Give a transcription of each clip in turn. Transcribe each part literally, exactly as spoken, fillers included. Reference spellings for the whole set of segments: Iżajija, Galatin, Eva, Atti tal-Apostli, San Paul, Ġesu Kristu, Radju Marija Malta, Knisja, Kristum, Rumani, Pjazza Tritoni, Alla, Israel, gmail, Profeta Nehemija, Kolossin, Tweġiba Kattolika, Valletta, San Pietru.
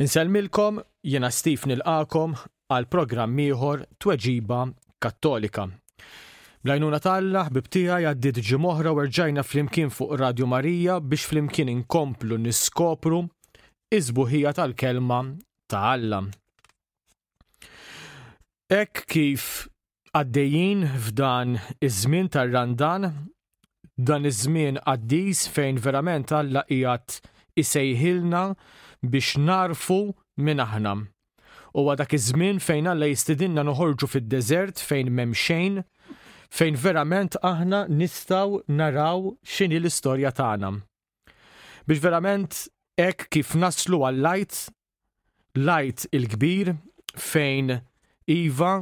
Inselmilkom jena Stif nilqakom għal programm ieħor Tweġiba Kattolika. Blajnuna tal-Alla, ħbib tiegħi għaddiet ġimoħra u rġajna flimkien fuq Radju Marija biex flimkien inkomplu niskopru iż-sbuħija tal-kelma ta' Alla. Hekk kif għaddejjin f'dan iż-żmien tar-Randan, dan iż-żmien qaddis fejn verament Alla qiegħed isejħilna biex narfu minn aħna. U dak iż-żmien fejn Alla jistidinna noħorġu fid-deżert fejn m'hemm xejn fejn verament aħna nistaw naraw xini l-istorja tagħna. Biex verament hekk kif naslu għal-lajt, lajt il-kbir fejn Iva,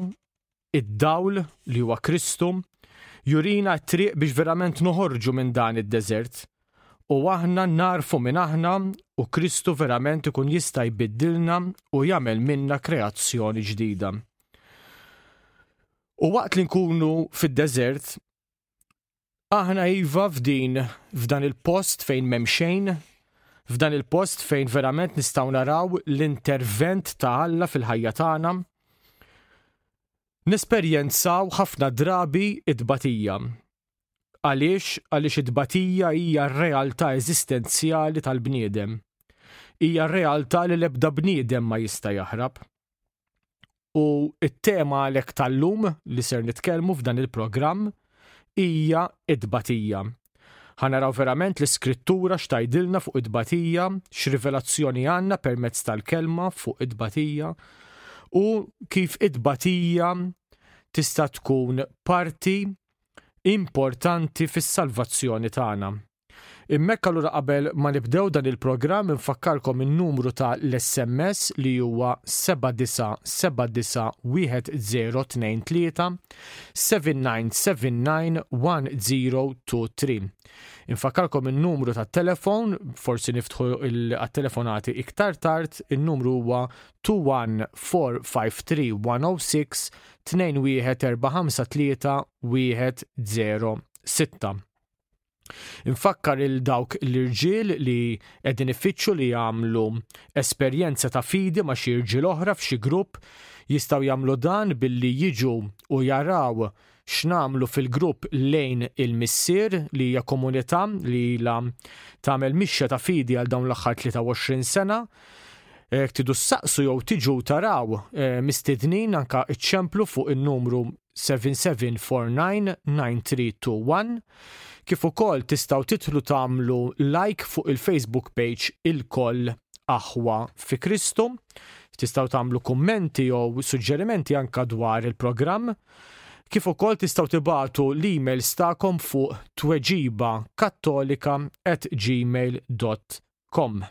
id-dawl li huwa Kristum, jurina t-triq biex verament noħorġu minn dan id-deżert. U aħna narfu minn aħna u Kristu verament ikun jista' jbiddilna u jagħmel minna kreazzjoni ġdida. U waqt li nkunu fid-deżert, aħna iva f'din f'dan il-post fejn m'hemm xejn, f'dan il-post fejn verament nistgħu naraw l-intervent ta' Alla fil-ħajja tagħna, nesperjenzaw ħafna drabi id-tbatija. Għaliex għaliex id-tbatija hija r-realtà eżistenzjali tal-bniedem. Hija r-realtà li l-ebda bniedem ma jista' jaħrab. U it-tema għalhekk tal-lum li ser nitkellmu f'dan il-programm hija t-tbatija. Ħa naraw verament l-Iskrittura x'tgħidilna fuq it-tbatija, x'rivelazzjoni għandna permezz tal-kelma fuq it-tbatija u kif it-tbatija tista' tkun parti importanti fis-salvazzjoni tagħna. Immekk allura qabel ma nibdew dan il-programm infakkarkom in-numru ta' l-S M S li huwa seba' disa' seba' disa' wieħed żero tnejn tlieta seba' tminja seba' seba' wieħed żero tnejn tlieta. Infakkarkom in-numru ta' telefon, forsi niftħu il-telefonati iktar tard, in-numru huwa two one four five three one zero six two one four five three one zero six. Infakkar il-dawk l-irġiel li qegħdin ifittxu li jagħmlu esperjenza ta' fidi ma' xi irġiel oħra f'xi grupp jistgħu jagħmlu dan billi jiġu u jaraw x'nagħmlu fil-grupp lejn il-missier li hija komunità li ilha tagħmel mixja ta' fidi għal dawn l-aħħar tlieta u għoxrin sena. Tidu s-saqsu jew tiġu taraw mistednin anke iċċemplu fuq in-numru seven seven four nine nine three two one. Kif ukoll tistgħu titlu tagħmlu like fuq il-Facebook page il-koll aħwa fi Kristu. Tistgħu tagħmlu kummenti jew suġġerimenti anke dwar il-programm. Kif ukoll tistgħu tibagħtu l-emails tagħkom fuq tweġiba kattolika at gmail dot com.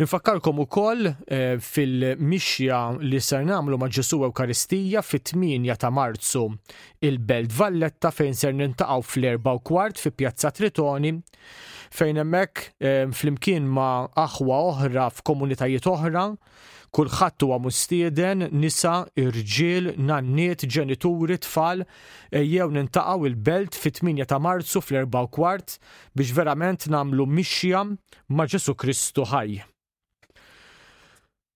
Infakkarkom ukoll e, fil-mixja li ser nagħmlu ma' Ġesu Ewkaristija fit-tminja ta' Marzu il-Belt Valletta fejn ser nintaqgħu fl-erba' u kwart fi Pjazza Tritoni fejn hemmhekk e, flimkien ma' aħwa oħra f'komunitajiet oħra kulħadd huwa mustieden, nisa, irġiel, nanniet, ġenituri, tfal, ejjew nintaqgħu il-Belt fit-tminja ta' Marzu fl-erba' u kwart biex verament nagħmlu mixja ma' Ġesu Kristu ħaj.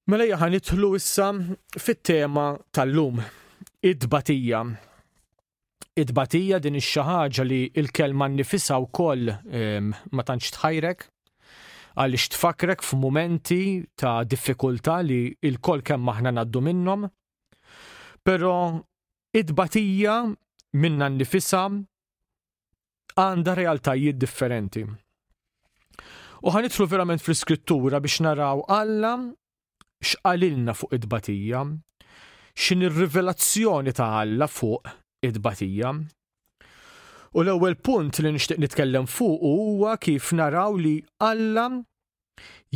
Mela ejja ħanidħlu issa fit-tema tal-lum, it-tbatija. It-tbatija din hija xi ħaġa li l-kelma nnifisha wkoll ma tantx tħajrek għaliex tfakrek f'mumenti ta' diffikultà li l-koll kemm aħna ngħaddu minnhom. Però it-tbatija minnha nnifisha għandha realtajiet differenti. U ħanidħlu verament fl-Iskrittura biex naraw Alla x'qalilna fuq it-tbatija, x'in ir-rivelazzjoni ta' Alla fuq it-tbatija. U l-ewwel punt li nixtieq nitkellem fuq huwa kif naraw li Alla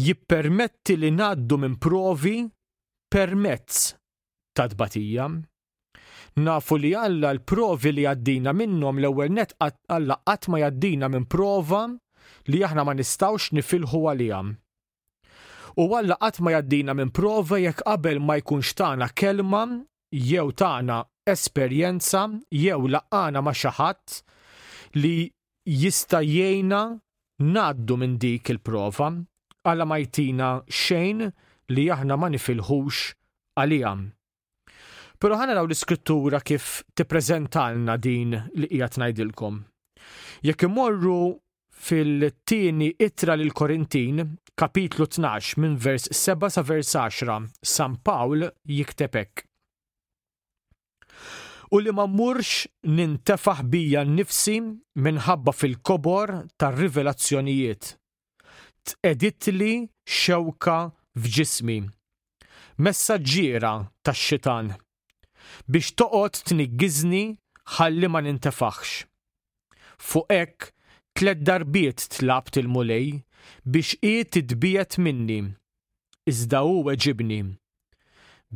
jippermetti li ngħaddu minn provi permezz ta' tbatija. Nafu li Alla l-provi li għaddina minnhom l-ewwel nett Alla qatt ma jgħaddina minn prova li aħna ma nistgħux nifilħu għaliha. U Alla qatt ma jgħaddina minn prova jekk qabel ma jkunx tagħna kelma jew tagħna esperjenza jew laqgħana ma' xi ħadd li jista' jgħinna ngħaddu minn dik il-prova Alla ma jtina xejn li aħna ma nifilħux għalija. Pero ħana raw l-iskrittura kif tippreżentalna din li qiegħed ngħidilkom. Jekk imorru fil-tieni ittra lil Korintin, kapitlu tnax minn vers seba sa vers għaxra, San Pawl jikteb hekk. U li ma mmurx nintefaħ bija nnifsi minħabba fil-kobor tar-rivelazzjonijiet. Tqeditli xewka f'ġismi. Messaġġiera tax-xitan. Biex toqgħod tniggiżni ħalli ma nintefaħx. Fuq hekk tliet darbiet tlabt il-mulej biex hi tidbiet minni. Iżda hu weġibni.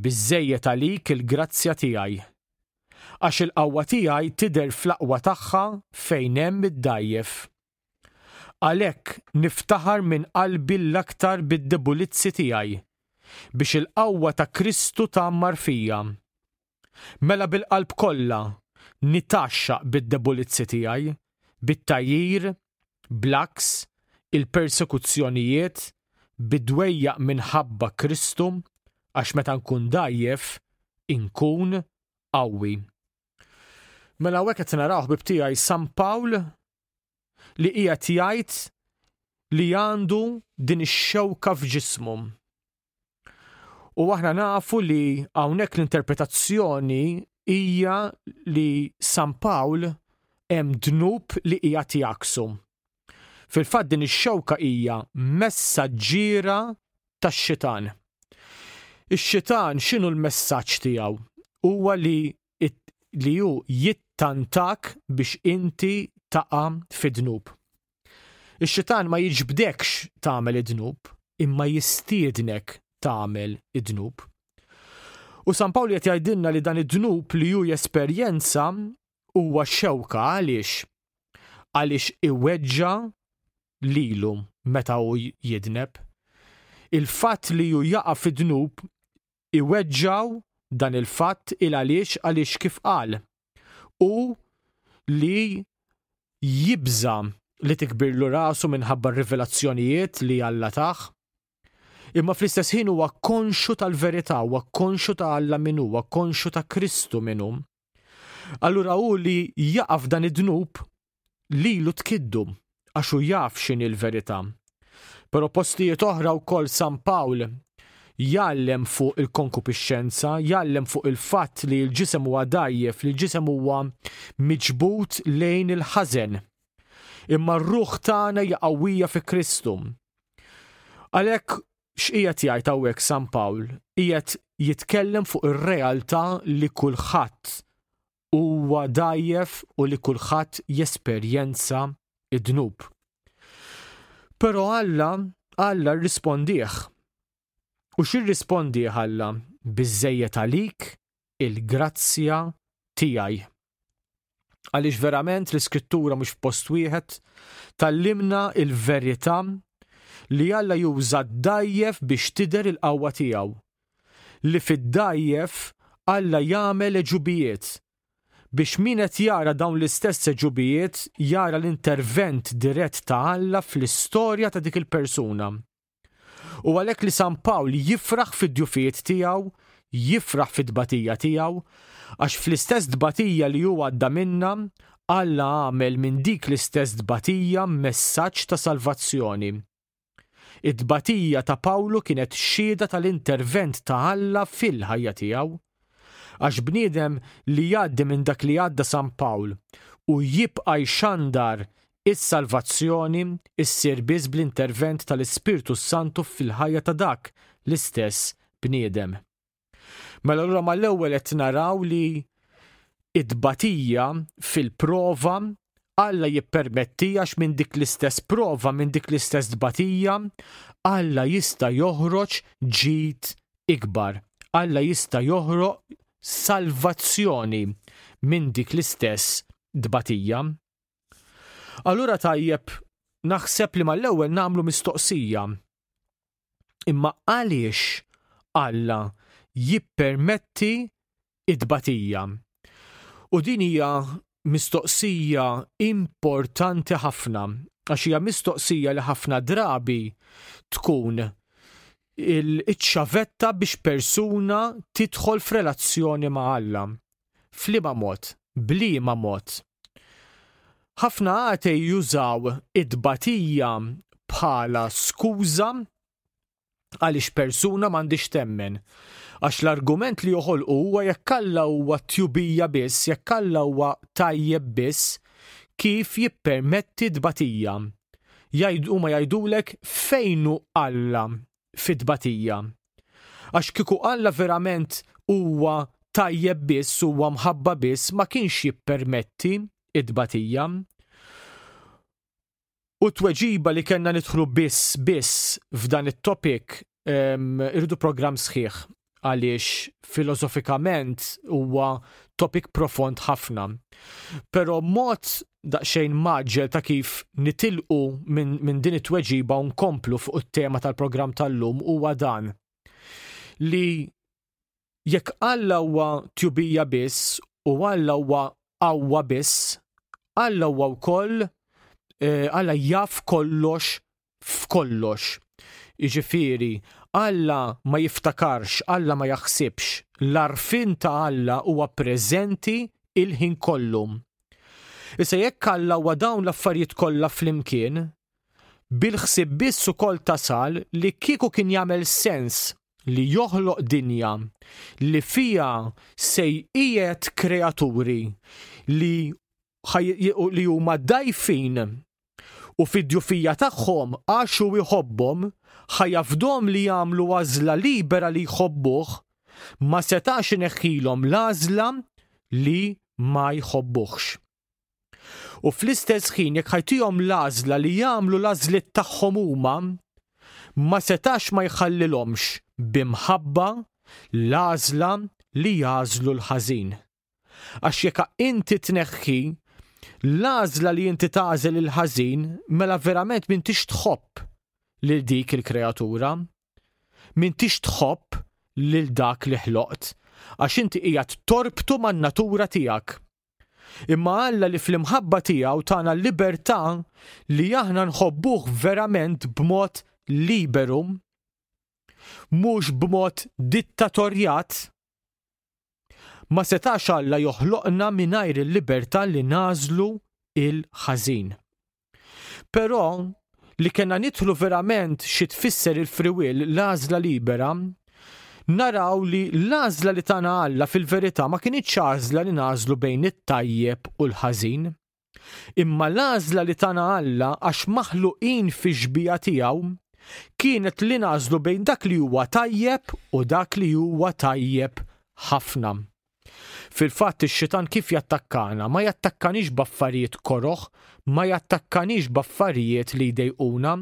Biżżejjed għalik il-grazzja tiegħi. Għax il-qawwa tiegħi tidher fl-aqwa tagħha fejn hemm iddajjef. Għalhekk niftaħar minn qalbi l-aktar bid-debulizzi tiegħi biex il-qawwa ta' Kristu tagħammar fija. Mela bil-qalb kollha nitaxxaq bid-debulizzi tiegħi, bit-tajjir, blaks, il-persekuzzjonijiet, bidwejjaq minħabba Kristu għax meta nkun dajjef inkun qawwi. Mela hawnhekk qed naraw ħbib tiegħi San Pawl li qiegħed jgħid li għandu din ix-xewka f'ġismu. U aħna nafu li hawnhekk l-interpretazzjoni hija li San Pawl hemm dnub li qiegħed jaksu. Fil-fatt din ix-xewka hija messaġġiera tax-xitan. Ix-xitan x'inhu l-messaġġ tiegħu? Huwa li li hu jittantak biex inti taqa' fid-dnub. Ix-xitan ma jiġbdekx tagħmel id-dnub, imma jistiednek tagħmel id-dnub. U San Pawl qed jgħidilna li dan id-dnub li hu jesperjenza huwa xewka għaliex għaliex iweġġa' lilu meta hu jidneb. Il-fatt li hu jaqa' fid-dnub iweġġaw dan il-fatt il-għaliex għaliex kif qal u li jibża li tikbirlu rasu minħabba r-rivelazzjonijiet li Alla taħ. Imma fl-istess ħin huwa konxu tal-verità, huwa konxu ta' Alla minnu, huwa konxu ta' Kristu minnu. Allura hu li jaqaf dan id-dnub lilu tkiddu għax hu jaf x'inhi l-verità. Però postijiet oħra wkoll San Pawl jgħallem fuq il-konkupixxenza, jgħallem fuq il-fatt li l-ġisem huwa dajjef, li l-ġisem huwa miġbut lejn il-ħażen. Imma r-ruħ tagħna hija qawwija fi Kristu. Għalhekk x'qiegħed jgħid hawnhekk San Pawl? Qiegħed jitkellem fuq ir-realtà li kulħadd huwa dajjef u li kulħadd jesperjenza id-dnub. Però Alla Alla rrispondih. U x'irrispondi Alla? Biżżejjed għalik il-grazzja tiegħi. Għaliex verament l-iskrittura mhux f'post wieħed tallimna il-verità li Alla juża d-dajjef biex tidher il-qawwa tiegħu. Li fid-dajjef Alla jagħmel eġubijiet biex min qed jara dawn l-istess eġubijiet jara l-intervent dirett ta' Alla fl-istorja ta' dik il-persuna. U għalhekk li San Pawl jifraħ fid-djufiet tiegħu, jifraħ fid-dbatija tiegħu, għax fl-istess dbatija li huwa għadda minnha, Alla għamel minn dik l-istess dbatija messaġġ ta' salvazzjoni. Id-dbatija ta' Pawlu kienet xhieda tal-intervent ta' Alla fil-ħajja tiegħu, għax bniedem li jgħaddi minn dak li għadda San Pawl u jibqa' jxandar is-salvazzjoni issir biss bl-intervent tal-Ispirtu Santu fil-ħajja ta' dak l-istess bniedem. Mela allura mal-ewwel qed naraw li id-batija fil-prova Alla jippermettihx minn dik l-istess prova, minn dik l-istess dbatija, Alla jista' joħroġ ġid ikbar. Alla jista' joħroq salvazzjoni minn dik l-istess dbatija. Allura tajjeb naħseb li mal-ewwel nagħmlu mistoqsija. Imma għaliex Alla jippermetti id-dbatija? U din hija mistoqsija importanti ħafna għax hija mistoqsija li ħafna drabi tkun il-ċavetta biex persuna tidħol f'relazzjoni ma' Alla. F'liema mod, bliema mod. Ħafna għatej jużaw id-batija bħala skuża għaliex persuna m'għandix temmen. Għax l-argument li joħolqu huwa jekk Alla huwa tjubija biss, jekk Alla huwa tajjeb biss, kif jippermetti d-batija. Jgħidu ma jgħidulek fejnu Alla fid-batija. Għax kieku Alla verament huwa tajjeb biss, huwa mħabba biss, ma kienx jippermetti id-batija. U t-tweġiba li kellna nidħlu biss biss f'dan it-topic irridu programm sħiħ għaliex filosofikament huwa topic profond ħafna. Però mod daqsxejn maġġel ta' kif nitilqu minn min din it-tweġiba u nkomplu fuq it-tema tal-programm tal-lum huwa dan li jekk Alla huwa tjubija biss u Alla huwa qawwa biss, Alla huwa wkoll e, Alla jaf kollox f'kollox. Jiġifieri Alla ma jiftakarx, Alla ma jaħsibx. L-arfin ta' Alla huwa preżenti il-ħin kollu. Issa jekk Alla huwa dawn l-affarijiet kollha flimkien, bil-ħsieb biss ukoll tasal li kieku kien jagħmel sens li joħloq dinja li fiha sejqiet kreaturi li li huma dajfin u fid-djufija tagħhom għax hu jħobbhom ħajafdom li jagħmlu għażla libera li jħobbuh ma setax ineħħilhom l-għażla li ma jħobbuhx. U fl-istess ħin jekk ħajtihom l-għażla li jagħmlu l-għażliet tagħhom huma ma setax ma jħallilhomx bimħabba l-għażla li jagħżlu l-ħażin. Għax jekk inti tneħħi l-għażla li inti tagħżel il-ħażin mela verament m'intix tħobb lil dik il-kreatura, m'intix tħobb lil dak li ħloqt, għax inti qiegħed torbtu man-natura tiegħek. Imma Alla li fl-imħabba tiegħu tagħna l-libertà li aħna nħobbuh verament b'mod liberu, mhux b'mod dittatorjat, ma setax Alla joħloqna mingħajr il-libertà li nażlu il-ħażin. Però li kena nidħlu verament xi tfisser il-free will l-għażla libera, naraw li l-għażla li tagħna Alla fil-verità ma kienitx għażla li nagħżlu bejn it-tajjeb u l-ħażin. Imma l-għażla li tagħna Alla għax maħluqin fi xbija tiegħu kienet li nagħżlu bejn dak li huwa tajjeb u dak li huwa tajjeb ħafna. Fil-fatt ix-xitan kif jattakkana, ma jattakkanix b'affarijiet koroħ, ma jattakkanix b'affarijiet li jdejquna,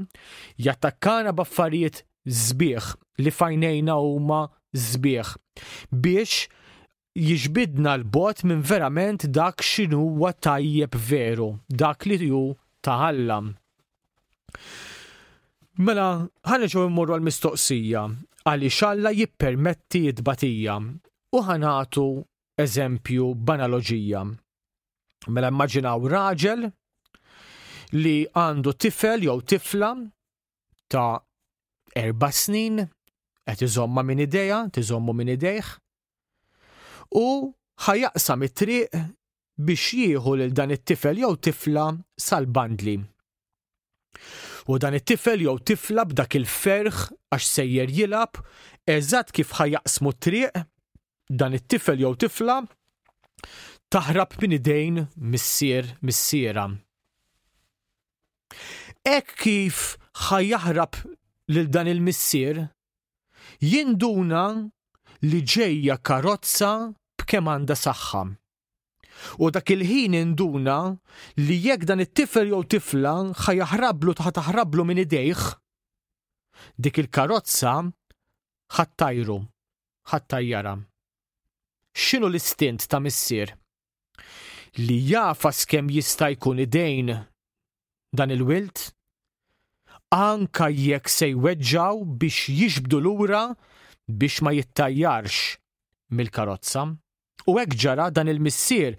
jattakkana b'affarijiet żbieħ li fajnejna huma żbieħ biex jiġbidna l-bot minn verament dak x'inhu huwa tajjeb veru, dak li hu ta' Alla. Mela ħalleġgħu mmorru għall-mistoqsija għaliex Alla jippermetti t-tbatija u ħanatu eżempju b'analoġija. Mela immaġinaw raġel li għandu tifel jew tifla ta' erba' snin qed iżomma minn idejha, tiżommu minn idejh, u ħajaqsam it-triq biex jieħu lil dan it-tifel jew tifla sal-bandli. U dan it-tifel jew tifla b'dak il-ferħ għax sejjer jilab eżatt kif ħajaqsmu t-triq dan it-tifel jew tifla taħrab minn idejn missier missiera. Hekk kif ħajjaħrab lil dan il-missier jinduna li ġejja karozza b'kemm għandha saħħa. U dak il-ħin induna li jekk dan it-tifel jew tifla ħajjaħrablu taħtaħrablu minn idejh, dik il-karozza ħattajru, ħattajjara. X'inhu l-istint ta' missier? Li jafas kemm jista' jkun idejn dan il-wilt? Anka jekk se jweġġgħu biex jixbdu lura biex ma jittajjarx mill-karozza. U hekk ġara dan il-missier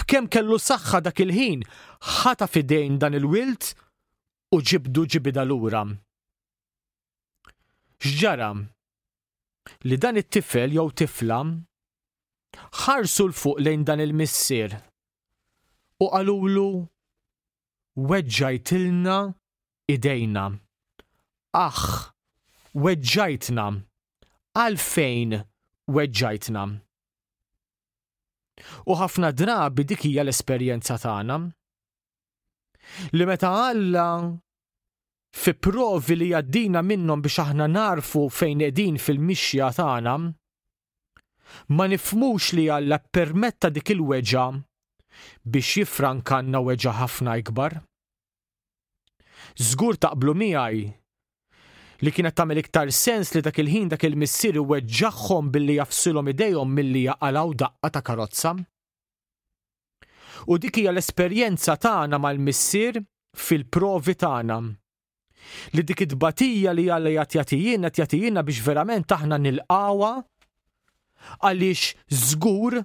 b'kemm kellu saħħa dak il-ħin ħata f'idejn dan il-wilt u ġibdu ġibida lura. X'ġara li dan it-tifel jew tifla ħarsu l-fuq lejn dan il-missier u qalulu weġġajtilna idejna. Aħ, weġġajtna, għalfejn weġġajtna. U ħafna drabi dik hija l-esperjenza tagħna. Li meta Alla fi provi li jaddina minnhom biex aħna narfu fejn qegħdin fil-mixja tagħna, ma nifhmux li Alla ppermetta dik il-weġa' biex jifrankanna weġa' ħafna ikbar. Żgur taqblu miegħi li kienet tagħmel iktar sens li dak il-ħin dak il-missier iweġġagħhom billi jafsilhom idejhom milli jaqalgħu daqqa ta' karozza. U dik hija l-esperjenza tagħna mal-missier fil-provi tagħna. Li dik it-tbatija li Alla jagħtijina jagħtijina biex verament aħna nilqawha għaliex żgur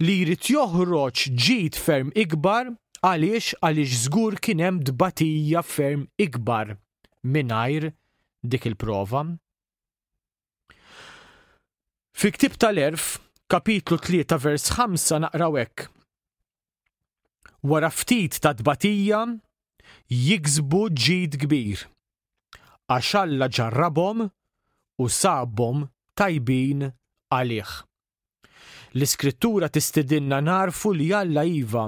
li jrid joħroġ ġid ferm ikbar għaliex għaliex żgur kien hemm tbatija ferm ikbar mingħajr dik il-prova. Fi Ktieb tal-Għerf, kapitlu tlieta vers ħamsa naqraw hekk. Wara ftit ta' tbatija jiksbu ġid kbir. Għax Alla ġarrabhom u sabhom tajbin għalih. L-iskrittura tistidinna narfu li Alla iva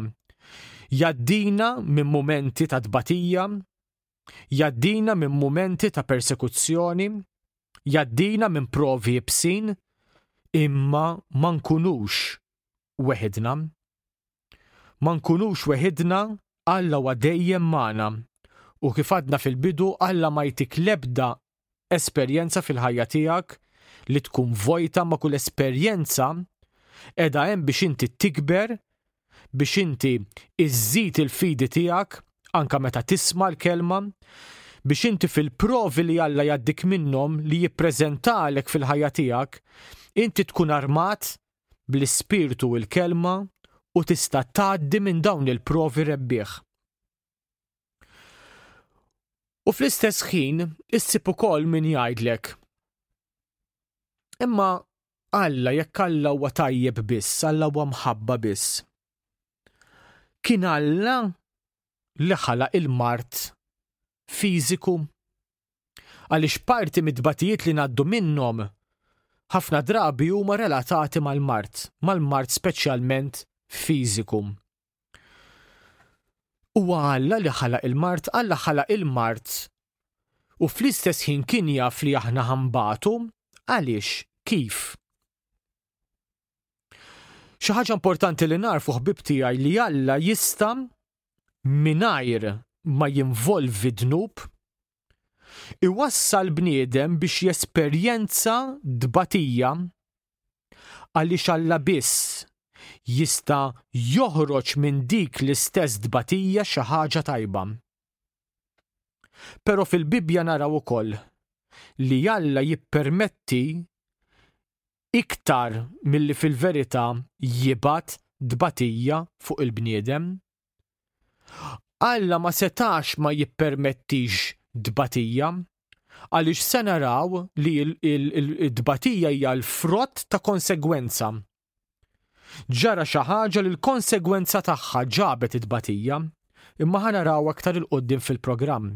jaddina minn mumenti ta' tbatija, jaddina minn mumenti ta' persekuzzjoni, jaddina minn provi bsin, imma ma nkunux weħidna. Ma nkunux weħidna Alla huwa dejjem magħna u kif għadna fil-bidu Alla ma jtik l-ebda esperjenza fil-ħajja tiegħek li tkun vojta ma' kull esperjenza qiegħda hemm biex inti tikber, biex inti iżżid il-fidi tiegħek anka meta tisma' l-kelma, biex inti fil-provi li Alla jgħaddik minnhom li jippreżentalek fil-ħajja tiegħek, inti tkun armat bl-ispirtu u l-kelma u tista' tgħaddi minn dawn il-provi rebbieħ. U fl-istess ħin issib ukoll min jgħidlek. Imma Alla jekk Alla huwa tajjeb biss, Alla huwa mħabba biss. Kien Alla li ħalaq il-mart fiżiku. Għaliex parti mid-tbatijiet li ngħaddu minnhom ħafna drabi huma relatati mal-mart, mal-mart speċjalment fiżiku. Huwa Alla li ħalaq il-mart, Alla ħalaq il-mart. U fl-istess ħin kien jaf li aħna ħambatu għaliex kif. Xi ħaġa importanti li narfu ħbib tiegħi li Alla jista' mingħajr ma jinvolvi dnub, iwassal bniedem biex jesperjenza tbatija għaliex Alla biss jista' joħroġ minn dik l-istess tbatija xi ħaġa tajba. Però fil-Bibja naraw ukoll li Alla jippermetti iktar milli fil-verità jibgħat tbatija fuq il-bniedem. Alla ma setax ma jippermettix tbatija, għaliex se naraw li l-tbatija hija l-frott ta' konsegwenza. Ġara xi ħaġa li l-konsegwenza tagħha ġabet it-tbatija, imma ħa naraw aktar il-qudiem fil-programm.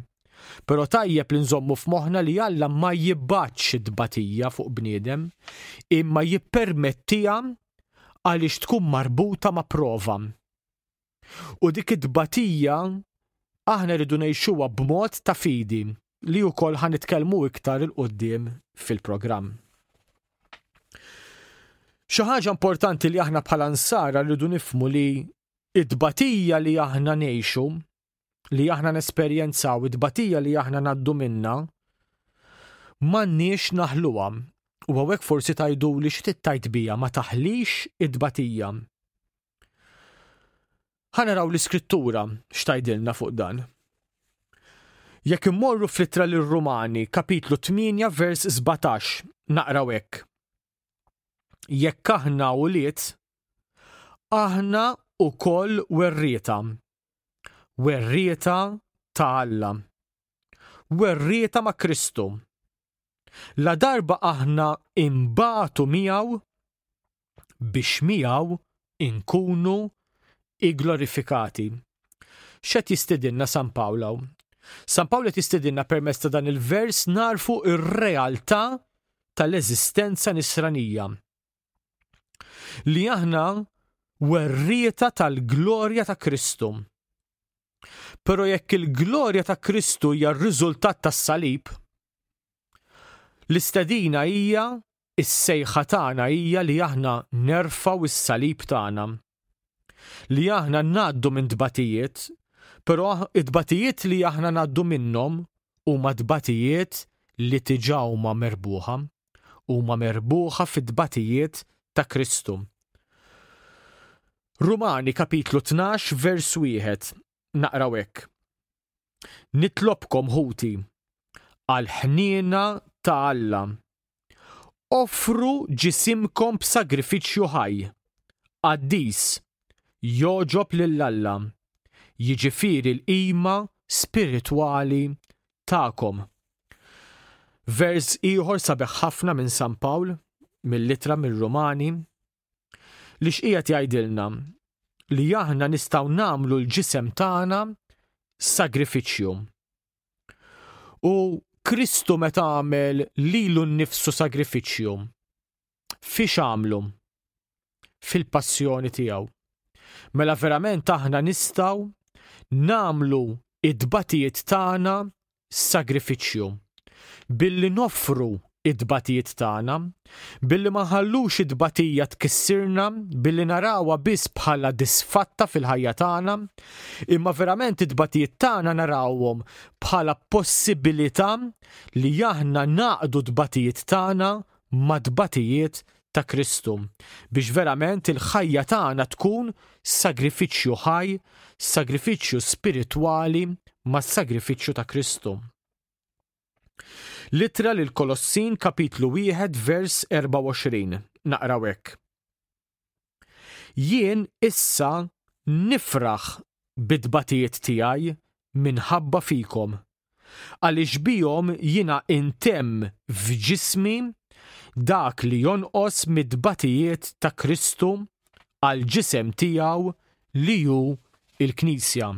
Però tajjeb li nżommu f'moħħna li Alla ma jibbatx it-tbatija fuq bniedem, imma jippermettiha għaliex tkun marbuta ma' prova. U dik it-tbatija aħna rridu ngħixuha b'mod ta' fidi li wkoll ħanitkellmu iktar il-qudiem fil-programm. Xi ħaġa importanti li aħna bħala nsara rridu nifhmu li it-tbatija li aħna ngħixu, li aħna nesperjenzaw, it-tbatija li aħna ngħaddu minnha, m'għandniex naħluha. U hawnhekk forsi tgħiduli x'tit tgħid biha ma taħlix it-tbatija. Ħa naraw l-iskrittura x'tgħidilna fuq dan. Jekk immorru f'Littra lir-Rumani, kapitlu tminja vers sbatax, naqraw hekk. Jekk aħna ulied, aħna wkoll werrieta. Werrieta ta' Alla. werrieta ma' Kristu. La darba aħna imbatu miegħu biex miegħu inkunu iglorifikati. X'qed jistidinna San Pawlu? San Pawlu qed jistidinna permezz ta' dan il-vers narfu ir-realtà tal-eżistenza nisranija. Li aħna werrieta tal-glorja ta' Kristu. Però jekk il-glorja ta' Kristu hija r-riżultat tas-salib, l-istedina hija is-sejħa tagħna hija li aħna nerfgħu is-salib tagħna. Li aħna ngħaddu minn dbatijiet, però id-dbatijiet li aħna ngħaddu minnhom huma dbatijiet li diġà huma merbuħa, huma merbuħa fid-dbatijiet ta' Kristu. Rumani kapitlu tnax vers wieħed. Naqraw hekk. Nitlobkom ħuti għal ħniena ta' Alla. Offru ġisimkom b'sagrifiċċju ħaj, qaddis, jogħġob lil Alla, jiġifieri l-qima spiritwali tagħkom. Vers ieħor sabeħ ħafna minn San Pawl, mill-litra mir-Rumani, li x'qiegħed jgħidilna li aħna nistgħu nagħmlu l-ġisem tagħna sagrifiċċju. U Kristu meta għamel lilu nnifsu sagrifiċċju. Fiex għamlu? Fil-passjoni tiegħu. Mela verament aħna nistgħu nagħmlu id-dbatijiet tagħna sagrifiċċju. Billi noffru id-dbatijiet tagħna, billi ma ħallux id-dbatija tkissirna, billi narawha biss bħala disfatta fil-ħajja tagħna, imma verament id-dbatijiet tagħna narawhom bħala possibilità li aħna naqdu d-dbatijiet tagħna ma' d-dbatijiet ta' Kristu biex verament il-ħajja tagħna tkun sagrifiċċju ħaj, sagrifiċċju spiritwali ma' sagrifiċċju ta' Kristu. Littra l-Kolossin kapitlu wieħed vers erba' u għoxrin. Naqraw hekk. Jien issa nifraħ bid-dbatijiet tiegħi minħabba fikom. Għaliex bihom jiena intemm f'ġismi dak li jonqos mid-dbatijiet ta' Kristu għal ġisem tiegħu li hu il-Knisja.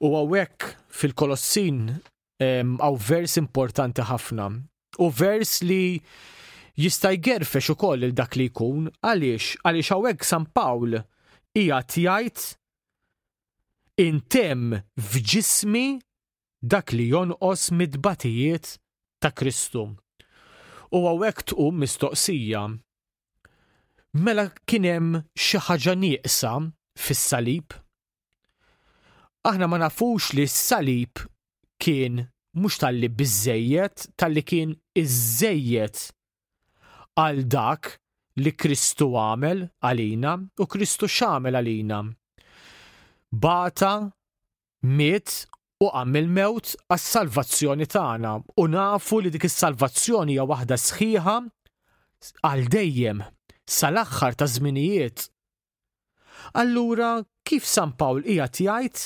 U hawnhekk fil-Kolossin għaw vers importanti ħafna. U vers li jista' jgerfex ukoll il dak li jkun għaliex għaliex hawnhekk San Pawl qiegħed jgħid intemm f'ġismi dak li jonqos mid-dbatijiet ta' Kristu. U hawnhekk tqum mistoqsija. Mela kien hemm xi ħaġa nieqsa fis-salib? Aħna ma nafux li s-salib kien mhux talli biżżejjed talli kien iżżejjed għal dak li Kristu għamel għalina u Kristu x'għamel għalina. Bata, miet u qam il-mewt għas-salvazzjoni tagħna u nafu li dik is-salvazzjoni hija waħda sħiħa għal dejjem sal-aħħar ta' żminijiet. Allura kif San Pawl qiegħed jgħid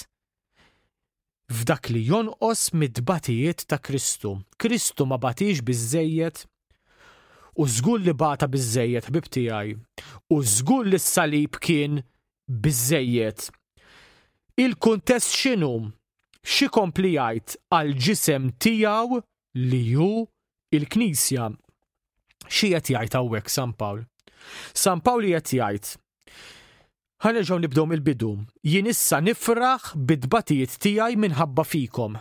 f'dak li jonqos mid-dbatijiet ta' Kristu. Kristu ma batix biżżejjed u żgur li bata biżżejjed ħbib tiegħi. U żgur li s-salib kien biżżejjed. Il-kuntest x'inhu? Xi kompli jgħid għal ġisem tiegħu li hu il-Knisja. Xi qed jgħid hawnhekk San Pawl. San Pawl qed jgħid. Ħanerġgħu nibdew mill-bidu. Jien issa nifraħ bid-dbatijiet tiegħi minħabba fikom.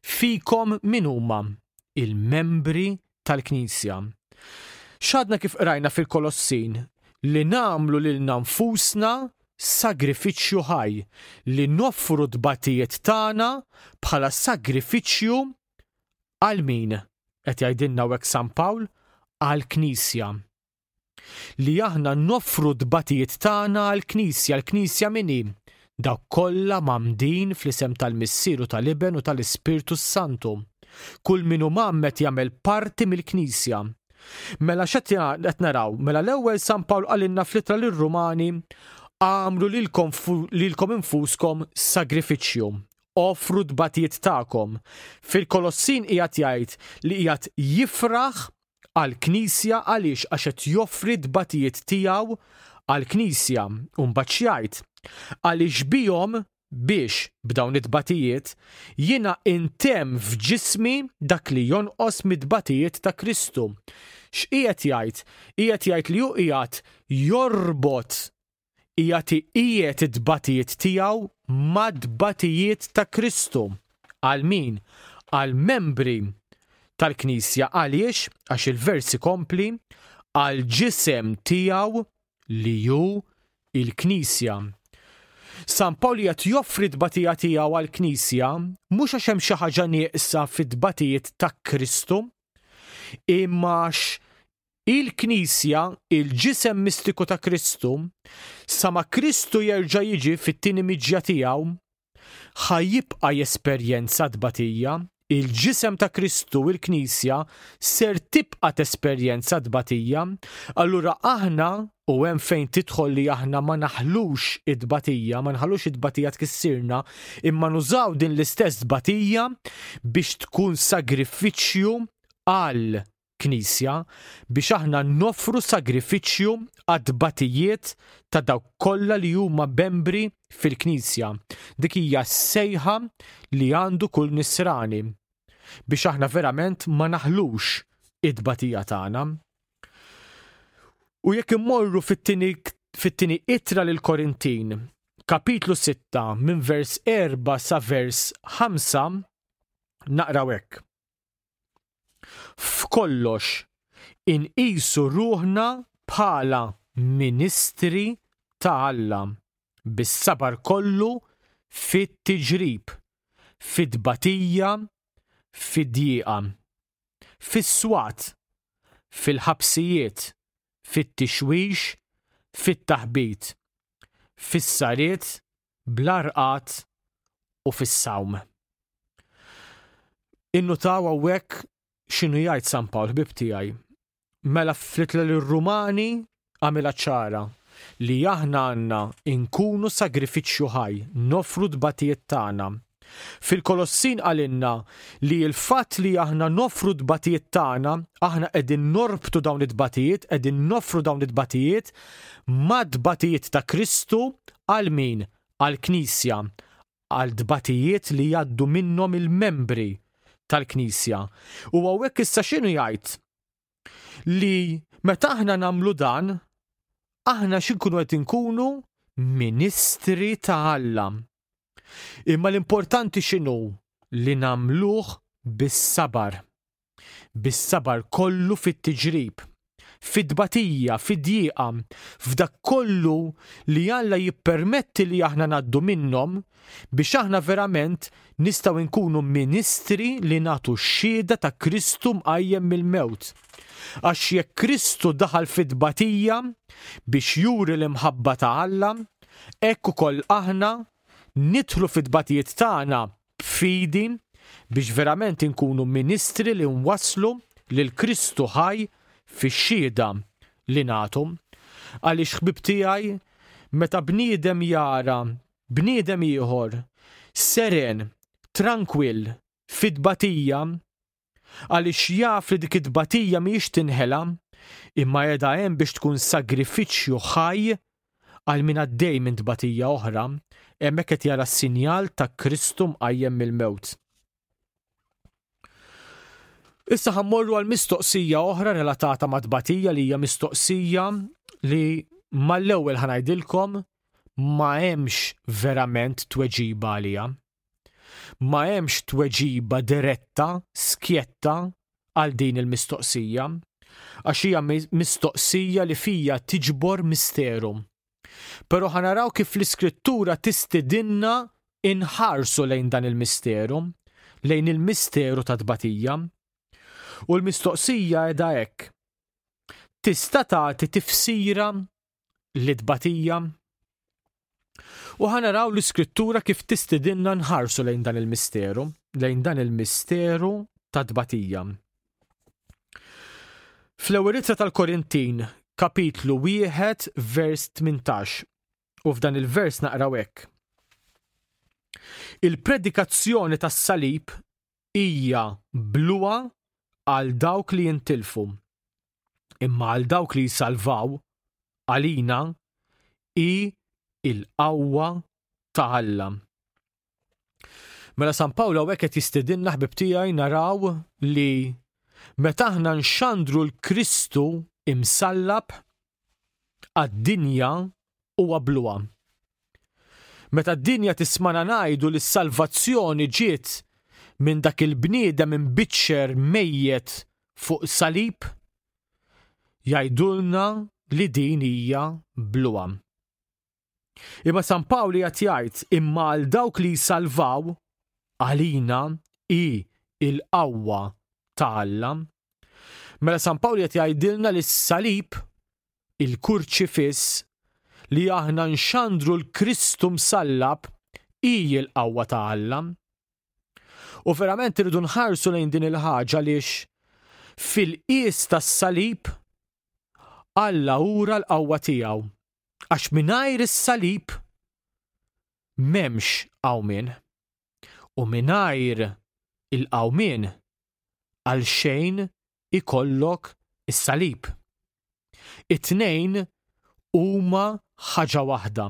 Fikom min huma il-membri tal-Knisja. X'għadna kif qrajna fil-Kolossin li nagħmlu lilna nfusna sagrifiċċju ħaj, li noffru d-dbatijiet tagħna bħala sagrifiċċju għal min qed jgħidilna hekk San Pawl għall-Knisja. Li aħna noffru d-dbatijiet tagħna għall-Knisja, l-Knisja min hi? Dawk kollha mamdin fl-isem tal-Missieru tal-Iben u tal-Ispirtu Santu. Kull min hu mammet jagħmel parti mill-Knisja. Mela x'qed qed naraw, mela l-ewwel San Pawl qalilna fl-ittra lir-Rumani għamlu lilkom infuskom sagrifiċċju, offru d-batijiet tagħkom. Fil-Kolossin qiegħed jgħid li qiegħed jifraħ għall-Knisja għaliex għax qed joffri d-batijiet tiegħu għall-Knisja u mbagħad jgħid għaliex bihom biex b'dawn it-batijiet jiena intemm f'ġismi dak li jonqos mid-batijiet ta' Kristu. X'qiegħed jgħid? Qiegħed jgħid li hu qiegħed jorbot qiegħed iqiegħed id-batijiet tiegħu mad-batijiet ta' Kristu. Għal min? Għal membri tal-Knisja għaliex għax il-versi kompli għal ġisem tiegħu li hu il-Knisja. San Pawl qed joffri d-batija tiegħu għall-Knisja mhux għax hemm xi ħaġa nieqsa fid-batijiet ta' Kristu, imma għax il-Knisja, il-ġisem mistiku ta' Kristu, sa ma Kristu jerġa' jiġi fit-tieni miġja tiegħu, ħajjibqa' jesperjenza d-batija, il-ġisem ta' Kristu, il-Knisja, ser tibqa' tesperjenza d-batija, allura aħna u hemm fejn tidħol li aħna ma naħlux id-batija, ma nħallux id-batija tkissirna, imma nużaw din l-istess d-batija biex tkun sagrifiċċju għal Knisja biex aħna nofru sagrifiċċju għad-batijiet ta' dawk kollha li huma membri fil-Knisja. Dik hija s-sejħa li għandu kull nisrani biex aħna verament ma naħlux id-batija tagħna. U jekk immorru fit-tieni fit-tieni ittra lill-Korintin, kapitlu sitta minn vers erba' sa vers ħamsa, naqraw hekk. F'kollox inqisu ruħna bħala ministri ta' Alla bis-sabar kollu fit-tiġrib, fid-batija, fid-djieqa, fis-swat, fil-ħabsijiet, fit-tixwix, fit-taħbit, fis-sariet, bl-arqat u fis-sawm. Innutaw hawnhekk x'inhu jgħid San Pawl ħbib tiegħi. Mela flitla lir-Rumani għamilha ċara li aħna għandna nkunu sagrifiċċju ħaj, nofru d-batijiet tagħna. Fil-Kolossin għalinna li l-fatt li aħna nofru d-batijiet tagħna, aħna qegħdin norbtu dawn id-batijiet, qegħdin nofru dawn id-batijiet mad-batijiet ta' Kristu għal min? Għall-Knisja, għal-dbatijiet li jgħaddu minnhom il-membri tal-Knisja. U għawek issa x'inhu jgħid? Li meta aħna nagħmlu dan, aħna x'inkunu qed inkunu ministri ta' Alla. Imma l-importanti x'inhu li nagħmluh bis-sabar. Bis-sabar kollu fit-tiġrib, fid-batija, fid-djieqa, f'dak kollu li Alla jippermetti li aħna ngħaddu minnhom biex aħna verament nistgħu nkunu ministri li nagħtu x-xhieda ta' Kristu mqajjem mill-mewt. Għax jekk Kristu daħal fid-batija biex juri l-imħabba ta' Alla, hekk ukoll aħna nidħlu fid-batijiet tagħna b'fidi biex verament inkunu ministri li nwasslu lil Kristu ħaj fix-xhieda li nagħtu. Għaliex ħbib tiegħi meta bniedem jara bniedem ieħor seren, tranquil, fid-batija, għaliex jaf li dik id-batija mhijiex tinħela, imma qiegħda hemm biex tkun sagrifiċċju ħaj għal min għaddej minn d-batija oħra, hemmhekk qed jara s-sinjal ta' Kristu mqajjem mill-mewt. Issa ħammorru għal mistoqsija oħra relatata ma' d-batija li hija mistoqsija li mal-ewwel ħanajdilkom ma hemmx verament tweġiba għaliha. Ma hemmx tweġiba diretta, skjetta għal din il-mistoqsija, għax hija mistoqsija li fija tiġbor misteru. Però ħanaraw kif l-Iskrittura tistidinna inħarsu lejn dan il-misteru, lejn il-misteru ta' d-batija. U l-mistoqsija qiegħda hekk. Tista' tagħti tifsira l-tbatija? U ħanaraw l-Iskrittura kif tistidinna nħarsu lejn dan il-misteru, lejn dan il-misteru ta' tbatija. Fl-ewwel ittra tal-Korintin, kapitlu wieħed vers tmintax, u f'dan il-vers naqraw hekk. Il-predikazzjoni tas-salib hija bluwa għal dawk li jintilfu, imma għal dawk li jsalvaw għalina hi il-qawwa ta' Alla. Mela San Pawl hawnhekk qed jistidinna ħbib tiegħi naraw li meta aħna nxandru l-Kristu imsallab għad-dinja huwa bluwa. Meta d-dinja tismana ngħidu li s-salvazzjoni ġiet minn dak il-bniedem imbiċċer mejjed fuq salib, jgħidulna li din hija bluwa. Imma San Pawli qed jgħid imma għal dawk li jsalvaw għalina hi il-qawwa ta' Alla. Mela San Pawli qed jgħidilna li s-salib il-kurċifiss li aħna nxandru l-Kristum sallab hi il-qawwa ta' Alla. U verament irridu nħarsu lejn din il-ħaġa għaliex fil-qies tas-salib Alla ura l-qawwa tiegħu. Għax mingħajr is-salib m'hemmx qawmien. U mingħajr il-qawmien għal xejn ikollok is-salib. It-tnejn huma ħaġa waħda.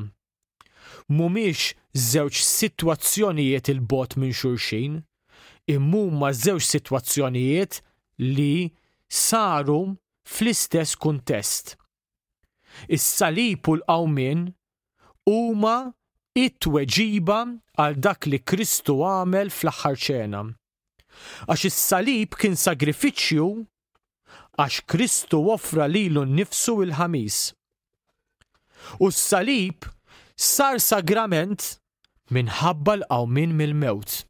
Mhumiex żewġ sitwazzjonijiet il-bot minn xulxin, imma huma żewġ sitwazzjonijiet li saru fl-istess kuntest. Is-salib u l-qawmien huma it-tweġiba għal dak li Kristu għamel fl-aħħar ċena. Għax is-salib kien sagrifiċċju għax Kristu offra lilu nnifsu il-ħamis. U s-salib sar sagrament minħabba l-qawmien mill-mewt.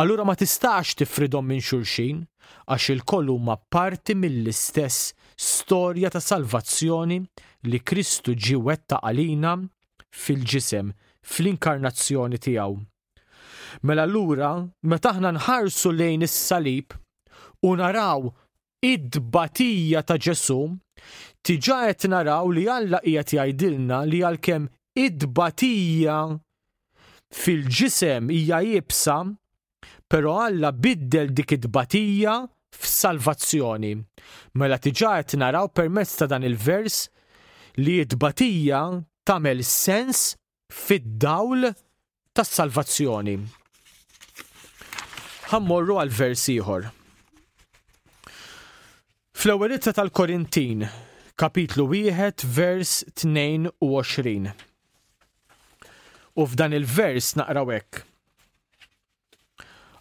Allura ma tistax tifridhom minn xulxin għax il-koll huma parti mill-istess storja ta' salvazzjoni li Kristu ġie wettaq għalina fil-ġisem, fl-inkarnazzjoni tiegħu. Mela allura meta aħna nħarsu lejn is-salib u naraw id-batija ta' Ġesu, diġà qed naraw li Alla qiegħed jgħidilna li għalkemm id-batija fil-ġisem hija jibsa, però Alla biddel dik id-batija f'salvazzjoni. Mela diġà qed naraw permezz ta' dan il-vers li id-batija tagħmel sens fid-dawl tas-salvazzjoni. Ħammorru għal vers ieħor. Fl-ewwel ittra tal-Korintin, kapitlu wieħed vers tnejn u għoxrin. U f'dan il-vers naqraw hekk: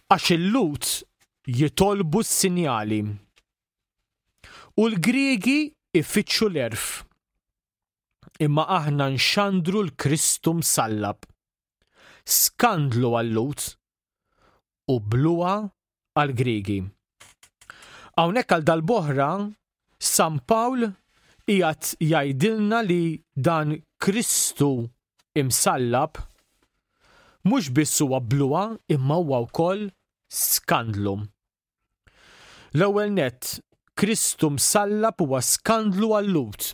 għax il-Lut jitolbu s-sinjali u l-Griegi ifittxu l-erf, imma aħna nxandru l-Kristum sallab, skandlu għall-Lut u bluwa għall-Griegi. Hawnhekk għal dal-boħra San Pawl qiegħed jgħidilna li dan Kristu imsallab mhux biss huwa bluwa imma huwa wkoll skandlu. L-ewwel nett, Kristu msallab huwa skandlu għall-Lut.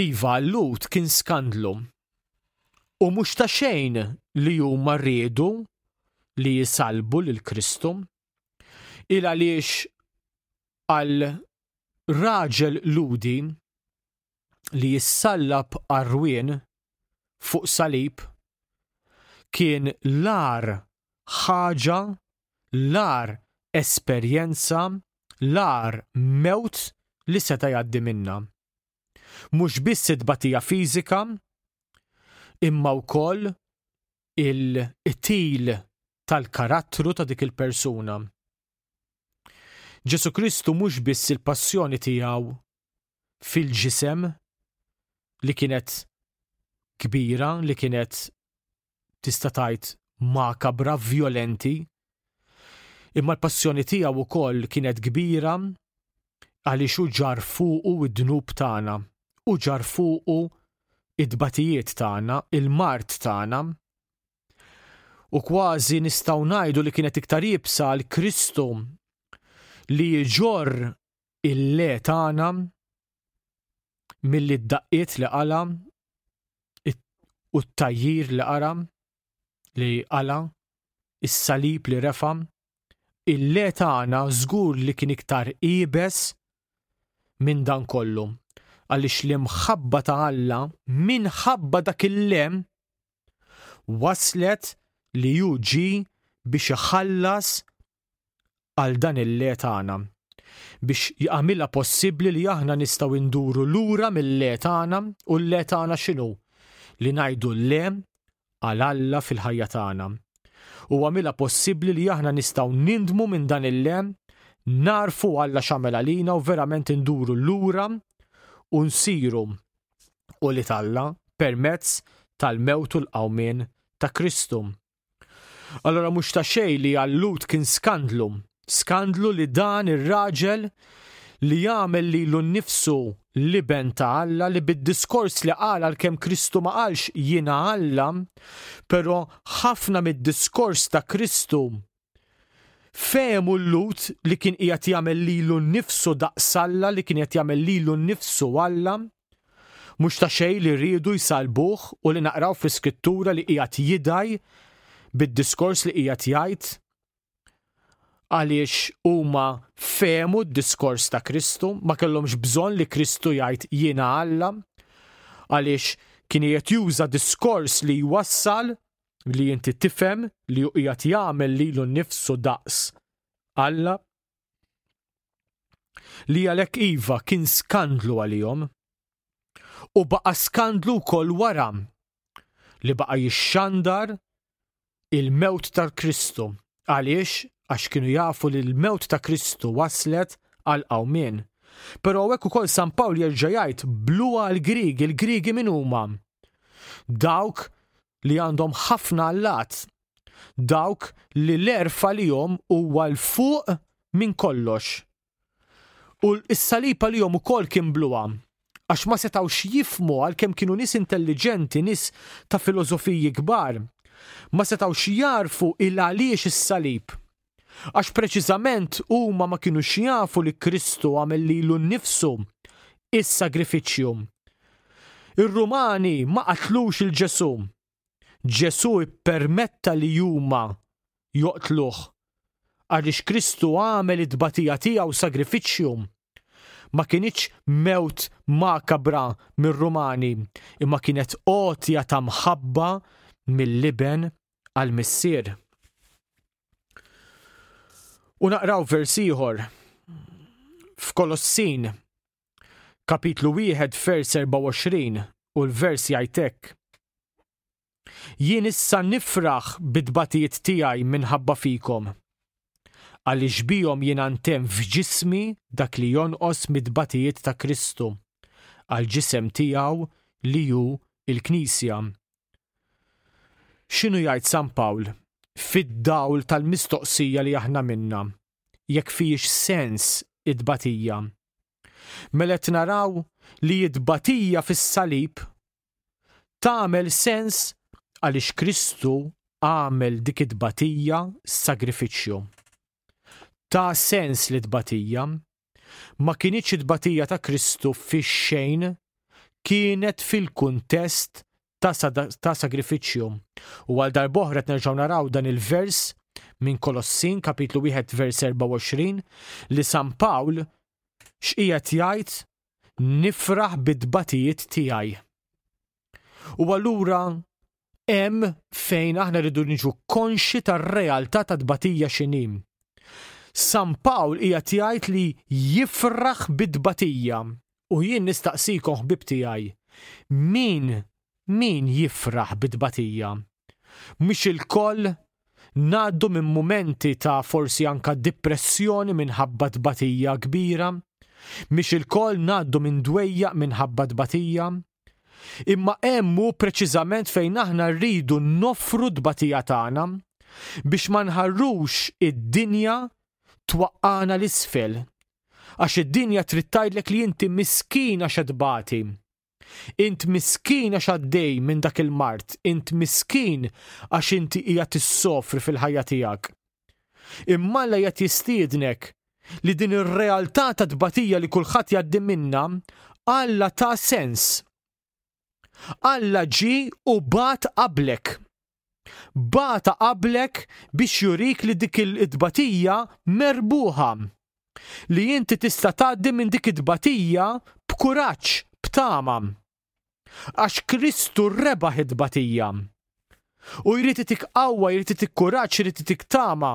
Iva, l-Lut kien skandlu. U mhux ta' xejn li huma riedu li jisalbu lil Kristu. Il għaliex għal raġel ludi li jissallab għarwien fuq salib kien lar ħaġa, lar esperjenza, lar mewt li seta' jgħaddi minnha. Mhux biss it-tbatija fiżika, imma wkoll il-til tal-karattru ta' dik il-persuna. Ġesu Kristu mhux biss il-passjoni tiegħu fil-ġisem li kienet kbira, li kienet tista' tgħid makabra, violenti, imma l-passjoni tiegħu wkoll kienet kbira għaliex hu ġar fuqu id-dnub tagħna, u ġar fuqu id-batijiet tagħna, il-mart tagħna. U kważi nistgħu ngħidu li kienet iktar jibsa għal Kristu li jġorr il-le tagħna milli d-daqqiet li qala u t-tajjir li qaram, li qala, is-salib li refa, il-le tagħna żgur li kien iktar qiebes minn dan kollu. Għaliex l-imħabba ta' Alla minħabba dak il-lem waslet li ju ġi biex iħallas għal dan il-le tagħna, biex jagħmilha possibbli li aħna nistgħu nduru lura mill-le tagħna u l-le tagħna x'inhu li ngħidu le għal Alla fil-ħajja tagħna. U għamilha possibbli li aħna nistgħu nindmu minn dan il-le, narfu Alla x'għamel għalina u verament induru lura u nsiru u li talla permezz tal-mewt u l-qawmien ta' Kristu. Allora mhux ta' xejn li għallut kien skandlu, skandlu li dan ir-raġel li jagħmel lilu nnifsu liben ta' Alla li bid-diskors li qal għalkemm Kristu ma qalx jiena Alla, però ħafna mid-diskors ta' Kristu fehmu l-lut li kien qiegħed jagħmel lilu nnifsu daqsalla li kien qed jagħmel lilu nnifsu Alla, mhux ta' xejn li rridu jsalbuh u li naqraw fl-Iskrittura li qiegħed jidaj bid-diskors li qiegħed jgħid għaliex huma fehmu d-diskors ta' Kristu, ma kellhomx bżonn li Kristu jgħid jiena Alla, għaliex kien qed juża diskors li jwassal li inti tifhem li qiegħed jagħmel lilu nnifsu daqs Alla. Li għalhekk iva kien skandlu għalihom u baqa' skandlu wkoll wara li baqa' jixxandar il-mewt tal-Kristu għaliex għax kienu jafu li l-mewt ta' Kristu waslet għal qawmien. Però hekk ukoll San Pawl jerġa' jgħid bluha għall-Grieg, il-Griegi min huma? Dawk li għandhom ħafna allat, dawk li l-erfa li jom huwa l-fuq minn kollox. U s-saliba li jom ukoll kien bluha, għax ma setgħux jifhmu għalkemm kienu nies intelligenti, nies ta' filosofiji kbar, ma setgħux jarfu il għaliex is-salib. Għax preċiżament huma ma kienux jafu li Kristu għamel lilu nnifsu is-sagrifiċċju. Ir-Rumani ma qatlux il-Ġesu. Ġesu ippermetta li huma joqtluh għaliex Kristu għamel it-tbatija tiegħu sagrifiċċju. Ma kienx mewt makabra mir-Rumani, imma kienet qotja ta' mħabba mill-liben għall-missier. U naqraw vers ieħor f'Kolossin kapitlu wieħed vers erba' u għoxrin u l-vers jgħid hekk: Jien issa nifraħ bid-tbatijiet tiegħi minħabba fikom, għaliex bihom jien intemm f'ġismi dak li jonqos mid-tbatijiet ta' Kristu għal ġisem tiegħu li hu l-Knisja. X'inhu jgħid San Pawl fid-dawl tal-mistoqsija li aħna minna, jekk fiex sens id-batija? Mela qed naraw li id-batija fis-salib tagħmel sens għaliex Kristu għamel dik id-batija sagrifiċċju. Ta' sens li d-batija ma kienx id-batija ta' Kristu fix-xejn, kienet fil-kuntest ta' sagrifiċċju. U għal darboħra nerġgħu naraw dan il-vers minn Kolossin kapitlu wieħed vers erba' u għoxrin li San Pawl x'qiegħed jgħid nifraħ bid-tbatijiet tiegħi. U allura hemm fejn aħna rridu niġu konxi tar-realtà ta' tbatija x'inhi. San Pawl qiegħed jgħid li jifraħ bid-tbatija u jien nistaqsikom ħbib tiegħi. Min Min jifraħ bid-tbatija? Mhix il-koll ngħaddu minn mumenti ta' forsi anka depressjoni minħabba tbatija kbira, mhix il-koll ngħaddu minn dwejjaq minħabba tbatija, imma hemm hu preċiżament fejn aħna rridu noffru tbatija tagħna biex ma nħarrux id-dinja twaqqana l-isfel, għax id-dinja trid tgħidlek li inti miskin għax tbati. Int miskin għax għaddej minn dak il-mart, int miskin għax inti hija tissofri fil-ħajja tiegħek. Imma Alla qed jistiednek li din ir-realtà ta' tbatija li kulħadd jgħaddi minnha Alla ta' sens. Alla ġi u bat qablek. Bata qablek biex jurik li dik il-idbatija merbuħa. Li jinti tista' tgħaddi minn dik id-dbatija b'kuraġġ, b'tama. Għax Kristu rebaħ id-dbatija. U jrid itik qawwa, jrid itik kuraġġ, jrid itik tama.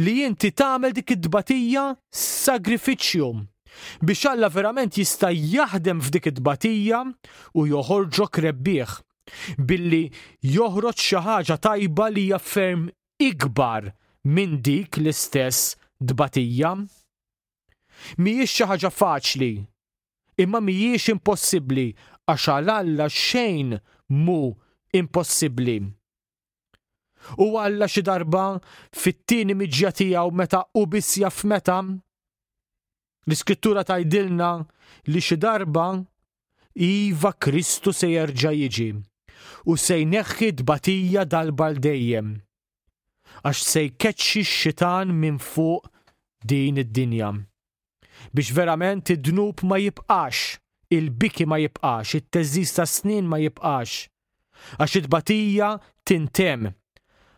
Li jinti tagħmel dik id-dbatija sagrifiċċju. Biex Alla verament jista' jaħdem f'dik id-dbatija u joħorġok rebbieħ. Billi joħroġ xi ħaġa tajba li hija ferm ikbar minn dik l-istess dbatija. Mhijiex xi ħaġa faċli, imma mhijiex impossibbli għax għal Alla xejn mhu impossibbli. U Alla xi darba fit-tieni miġja tiegħu meta hu biss jaf meta l-Iskrittura tgħidilna li xi darba iva Kristu se jerġa' jiġi u se jneħħi d-dbatija dal-baldejjem għax se jkeċċi x-xitan minn fuq din id-dinja. Biex verament id-dnub ma jibqax, il-biki ma jibqax, it-teżżiż tas-snin ma jibqax, għax id-dbatija tintemm,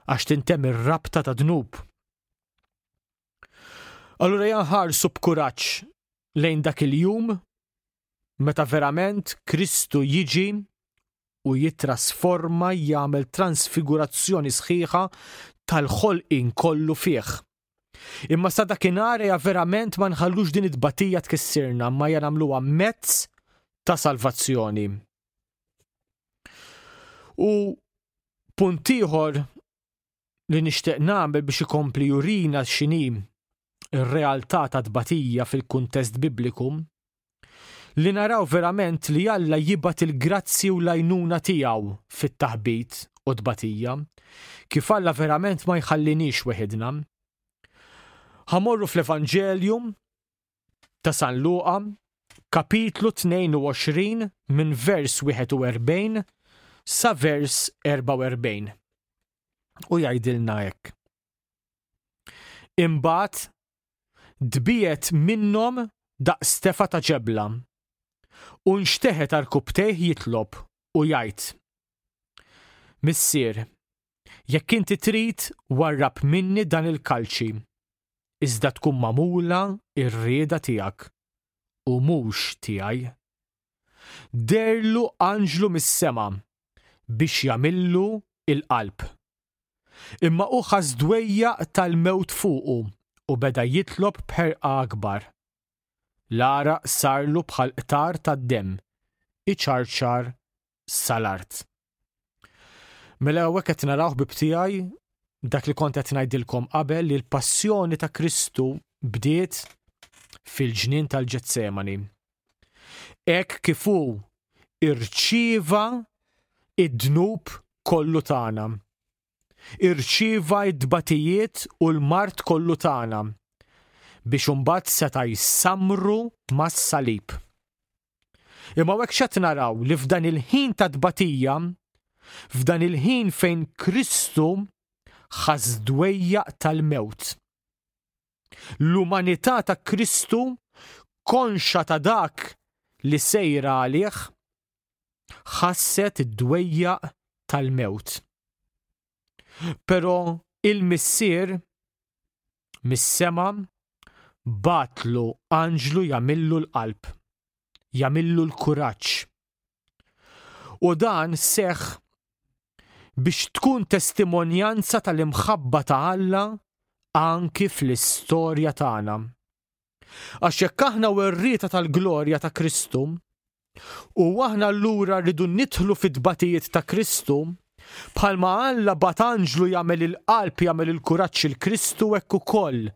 għax tintemm ir-rabta ta' dnub. Allura jinħarsu b'kuraġġ lejn dak il-jum meta verament Kristu jiġi u jitrasforma jagħmel transfigurazzjoni sħiħa tal-ħolqien kollu fih. Imma sa dakinhar hija verament ma nħallux din id-dbatija tkissirna, ma hija nagħmluha mezz ta' salvazzjoni. U punt ieħor li nixtieq nagħmel biex ikompli jurina x'inhi ir-realtà ta' dbatija fil-kuntest Bibliku li naraw verament li Alla jibat il-grazzi u l-għajnuna tiegħu fit-taħbit u dbatija, kif Alla verament ma jħallinix weħedna. Ħamorru fl-Evanġelju ta' San Luqa, kapitlu tnejn u għoxrin minn vers wieħed u erbgħin sa vers erba' u erbgħin. U jgħidilna hekk. Imbagħad dbiet minnhom daqstefa ta' ġebla. U nxteħet għal-kubtejh jitlob u jgħid: Missier, jekk inti trid warrab minni dan il-kalċi, iżda tkun magħmula r-rieda tiegħek u mhux tiegħi. Derlu anġlu mis-sema biex jagħmillu l-qalb. Imma hu ħas dwejjaq tal-mewt fuqu u beda jitlob b'ħerqa akbar. L-għaraq sarlu bħal qtar tad-demm, iċarċar sal-art. Mela hawnhekk qed narawh ħbieb tiegħi dak li kont qed ngħidilkom qabel li l-passjoni ta' Kristu bdiet fil-ġnien tal-Ġetsemani. Hekk kif hu irċieva id-dnub kollu tagħna. Irċieva id-dbatijiet u l-mart kollu tagħna. Biex imbagħad seta' jsamru mas-salib. Imma hekk x'qed naraw li f'dan il-ħin ta' dbatija, f'dan il-ħin fejn Kristu ħas dwejjaq tal-mewt. L-umanità ta' Kristu konxa ta' dak li sejra għalih ħasset id-dwejjaq tal-mewt. Però il-Missier mis-sema batlu anġlu jagħmillu l-qalb, jagħmillu l-kuraġġ. U dan seħħ biex tkun testimonjanza tal-imħabba ta' Alla anki fl-istorja tagħna. Għax jekk aħna werrieta tal-glorja ta' Kristu, u aħna allura rridu nidħlu fid-dbatijiet ta' Kristu, bħalma Alla bat anġlu jagħmel il-qalb jagħmel il-kuraġġ il-Kristu hekk ukoll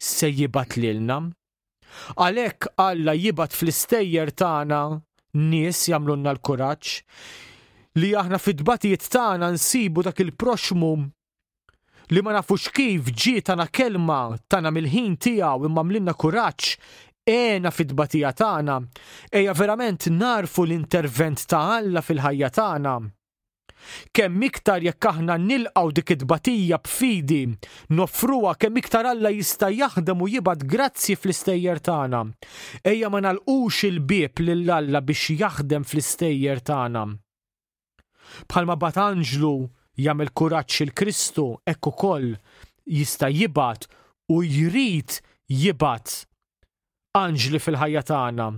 se jibat lilna. Għalhekk Alla jibat fl-istejjer tagħna nies jagħmlulna l-kuraġġ li aħna fid-dbatijiet tagħna nsibu dak il-proxmu li ma nafux kif ġie tagħna kelma tagħna mill-ħin tiegħu imma għamlilna kuraġġ għena fid-dbatija tagħna ejja verament narfu l-intervent ta' Alla fil-ħajja tagħna. Kemm iktar jekk aħna nilqgħu dik id-dbatija b'fidi nofruha kemm iktar Alla jista' jaħdem u jibgħat grazzi fl-istejjer tagħna. Ejja ma nagħlqux il-bieb lil Alla biex jaħdem fl-istejjer tagħna. Bħalma batanġlu jagħmel kuraġġ il-Kristu, hekk ukoll jista' jibgħat u jrid jibgħat anġli fil-ħajja tagħna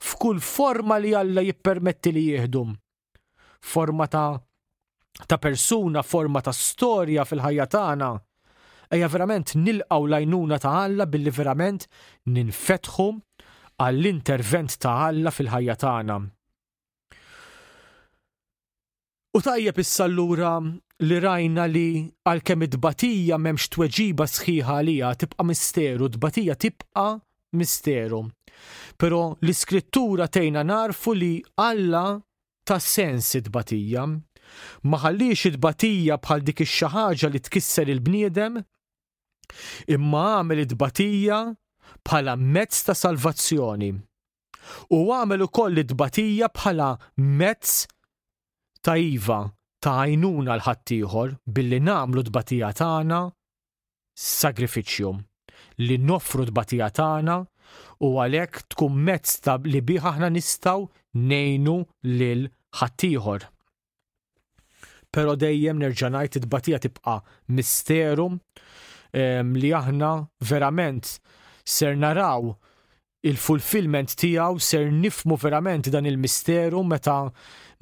f'kull forma li Alla jippermetti li jieħdu. Forma ta' ta' persuna, forma ta' storja fil-ħajja tagħna. Ejja verament nilqgħu l-għajnuna ta' Alla billi verament ninfetħu għall-intervent ta' Alla fil-ħajja tagħna. U tajjeb issa allura li rajna li għalkemm id-dbatija m'hemmx tweġiba sħiħa għaliha tibqa' misteru, d-dbatija tibqa' misteru. Però l-iskrittura tgħinna narfu li Alla ta' sens id-dbatija. Ma ħallix id-dbatija bħal dik ix-xi ħaġa li tkisser il-bniedem, imma għamel id-dbatija bħala mezz ta' salvazzjoni. U għamel ukoll id-dbatija bħala mezz ta' iva ta' għajnuna l-ħaddieħor billi nagħmlu d-dbatija tagħna sagrifiċċju, li noffru d-dbatija tagħna u għalhekk tkun mezz ta' li biha aħna nistgħu ngħinu lil ħaddieħor. Però dejjem nerġa' ngħid id-dbatija tibqa' misteru li aħna verament ser naraw il-fulfillment tiegħu, ser nifmu verament dan il-misteru meta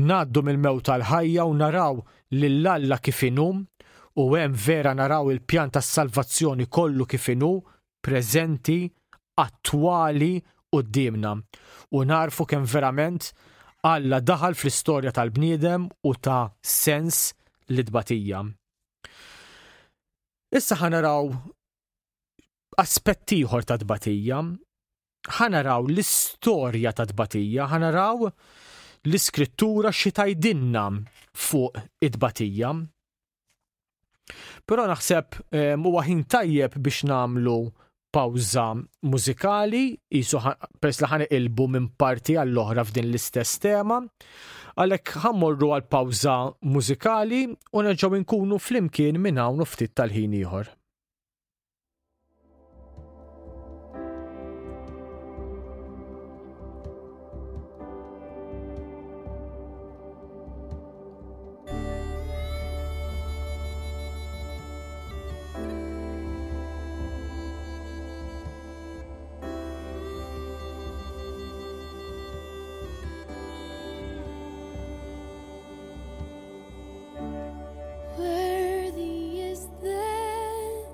ngħaddu mill-mewt tal-ħajja u naraw lil Alla kif inhu u hemm vera naraw il-pjan tas-salvazzjoni kollu kif inhu preżenti, attwali quddiemna u narfu kemm verament Alla daħal fl-istorja tal-bniedem u ta' sens l-dbatija. Issa ħanaraw aspetti ieħor ta' dbatija, ħanaraw l-istorja ta' dbatija, ħanaraw l-iskrittura xi tgħidilna fuq id-dbatija. Però naħseb huwa ħin tajjeb biex nagħmlu pawza mużikali, jisu peress li ħanqilbu minn parti għall-oħra f'din l-istess tema, għalhekk ħammorru għal pawza mużikali u nerġgħu nkunu flimkien minn hawn u ftit tal-ħin ieħor. Worthy is the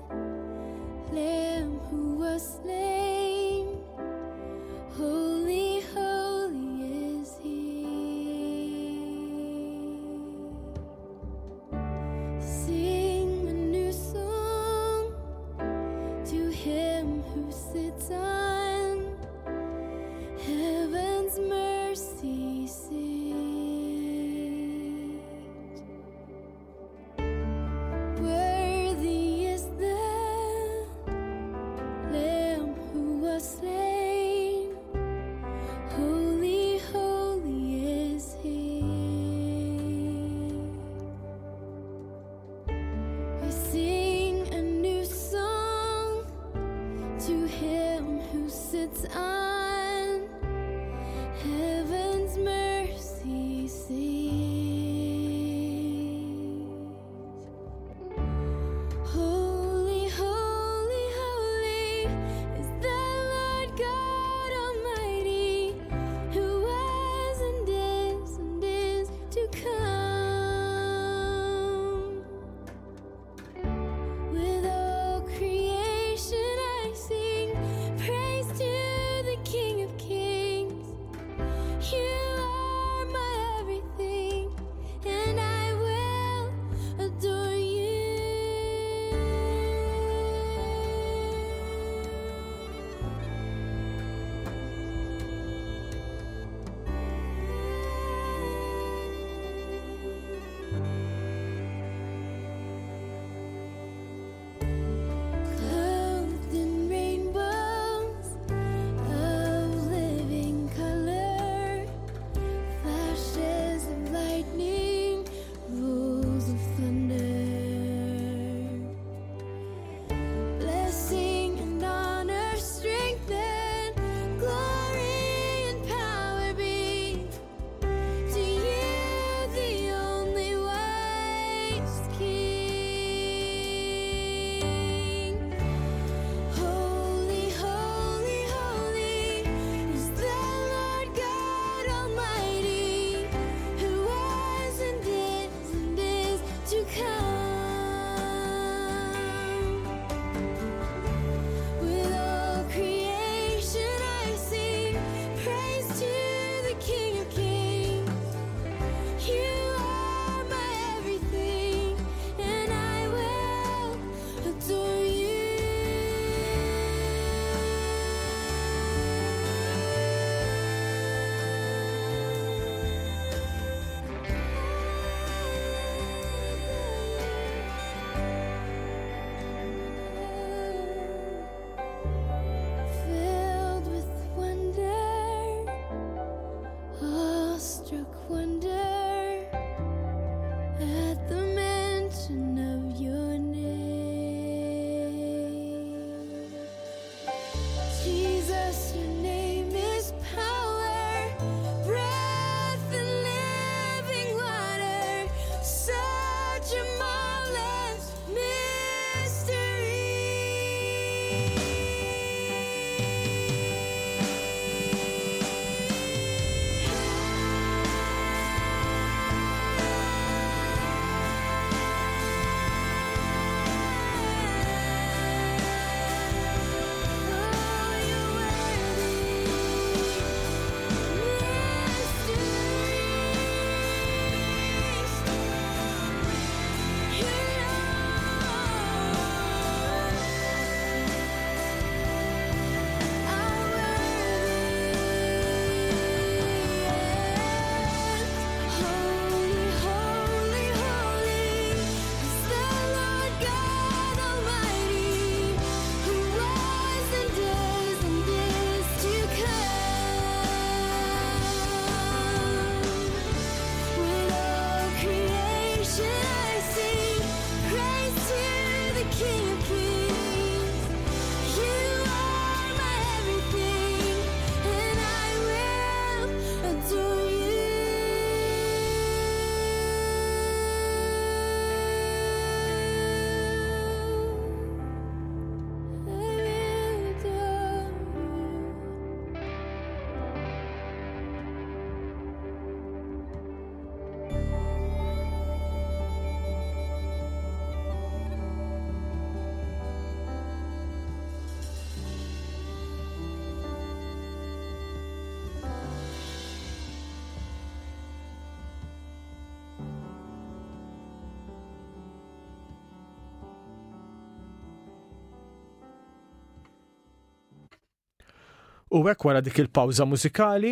U hekk wara dik il-pawża mużikali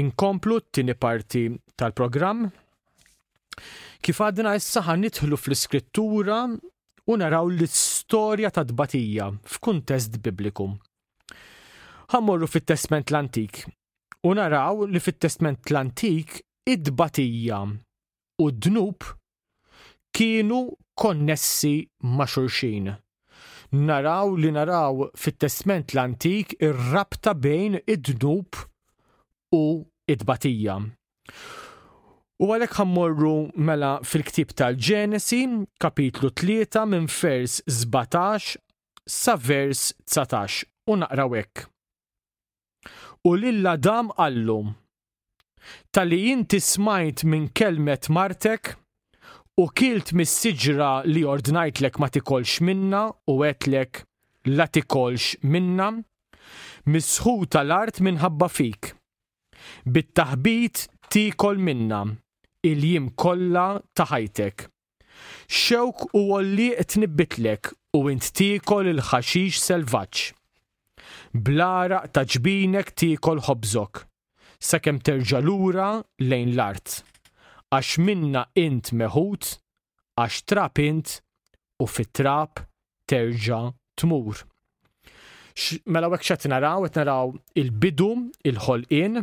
inkomplu t-tieni parti tal-programm. Kif għadna issa ħanidħlu fl-iskrittura u naraw l-istorja ta' tbatija f'kuntest bibliku. Ħammorru fit-Testament l-Antik u naraw li fit-Testament l-Antik id-tbatija u d-dnub kienu konnessi ma' xulxin. Naraw li naraw fit-Testament l-Antik ir-rabta bejn id-dnub u id-tbatija. U għalhekk ħammorru mela fil-Ktieb tal-Ġenesi, kapitlu tlieta minn vers żbatax sa vers tsatax u naqraw hekk. U lill-Adam qallu: Talli inti smajt minn kelmet martek, u kilt mis-siġra li ordnajtlek ma tikolx minna u għetlek la tikolx minna, misħu tal-art minħabba fik. Bit-taħbit tikol minna, il-jim kolla taħajtek. Xewk u għolli tnibbitlek u int tikol il-ħaxix selvaġġ. Blara taġbinek tikol ħobżok, sakemm terġa' lura lejn l-art. Għax minna int meħut, għax trab int u fit-trab terġa' tmur. Mela hekk x'qed naraw, qed naraw il-bidu, il-ħolqien,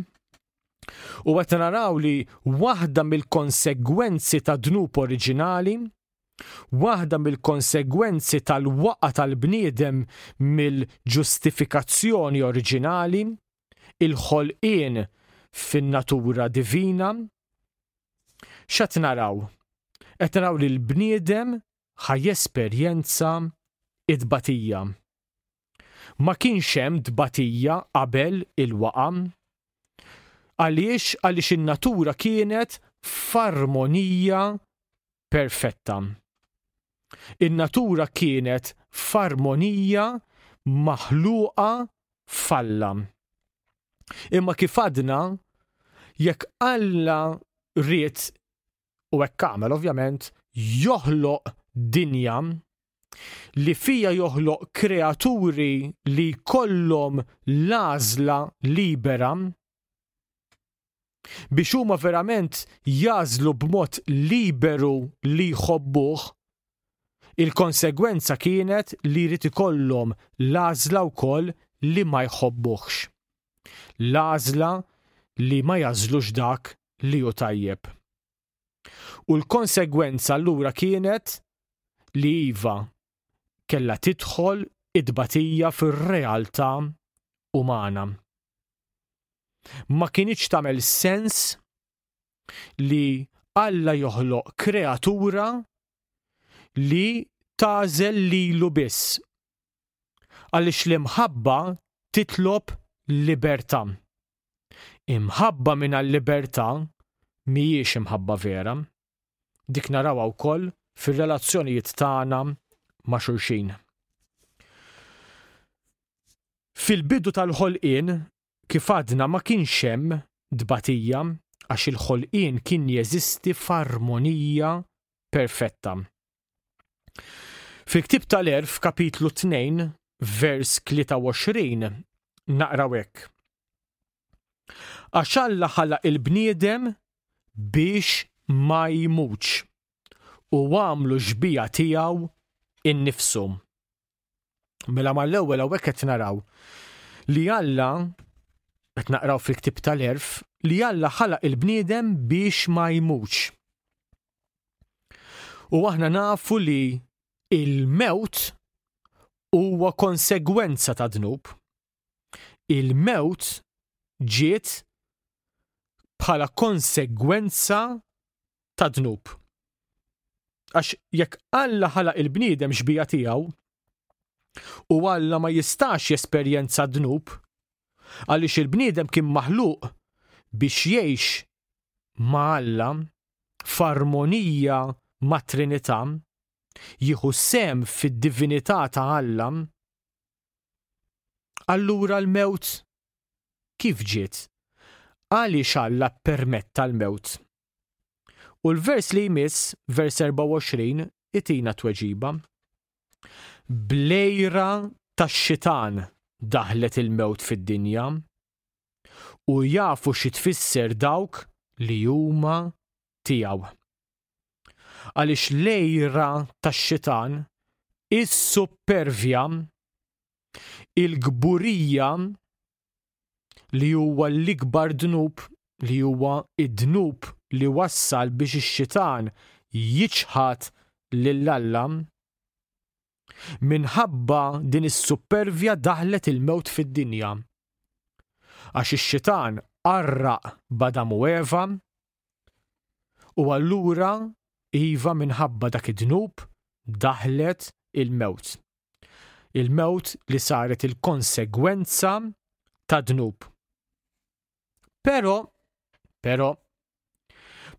u qed naraw li waħda mill-konsegwenzi ta' dnub oriġinali, waħda mill-konsegwenzi tal-waqgħa tal-bniedem mill-ġustifikazzjoni oriġinali, il-ħolqien fin-natura divina, x'qed naraw? Qed naraw li l-bniedem ħajjesperjenza t-tbatija. Ma kienx hemm tbatija qabel il-waqa'. Għaliex għaliex in-natura kienet f'armonija perfetta. In-natura kienet f'armonija maħluqa falla. Imma kif għadna jekk Alla rrid u hekk għamel ovvjament joħloq dinja li fija joħloq kreaturi li jkollhom l-għażla libera biex huma verament jażlu b'mod liberu li jħobbuh, il-konsegwenza kienet li jrid ikollhom l-għażla wkoll li ma jħobbuhx. L-għażla li ma jażlux dak li hu tajjeb. U l-konsegwenza allura kienet li iva kellha tidħol id-tbatija fir-realtà umana. Ma kienx tagħmel sens li Alla joħloq kreatura li tagħżel lilu biss għaliex l-imħabba titlob libertà. Imħabba minn għal-libertà mhijiex imħabba vera. Dik narawha wkoll fir-relazzjonijiet tagħna ma' xulxin. Fil-bidu tal-ħolqien kif għadna ma kienx hemm tbatija għax il-ħolqien kien jeżisti f'armonija perfetta. Fil-Ktieb tal-Għerf kapitlu tnejn vers tlieta u għoxrin naqraw hekk. Għax Alla ħalaq il-bniedem biex ma jmutx u għamlu xbija tiegħu innifsu. Mela mal-ewwel hawnhekk qed naraw li Alla qed naqraw fil-Ktieb tal-Għerf li Alla ħalaq il-bniedem biex ma jmutx. U aħna nafu li il-mewt huwa konsegwenza ta' dnub. Il-mewt ġiet bħala konsegwenza ta' dnub. Għax jekk Alla ħalaq il-bniedem xbija tiegħu u Alla ma jistax jesperjenza dnub għaliex il-bniedem kien maħluq biex jgħix ma' Alla f'armonija ma' Trinità jieħu sem fid-divinità ta' Alla, allura l-mewt kif ġiet? Għaliex Alla permetta l-mewt. U l-vers li jmiss, vers erba' u għoxrin, itina tweġiba. Blejra tax-xitan daħlet il-mewt fid-dinja u jafu xi tfisser dawk li huma tiegħu. Għaliex lejra tax-xitan is-supervja il-gburija li huwa l-ikbar dnub li huwa id-dnub li wassal biex ix-xitan jiċħat lill-Alla minħabba din is-supervja daħlet il-mewt fid-dinja. Għax ix-xitan qarraq b'Adam u Eva u allura Iva minħabba dak id-dnub daħlet il-mewt. Il-mewt li saret il-konsegwenza ta' dnub. Pero, pero,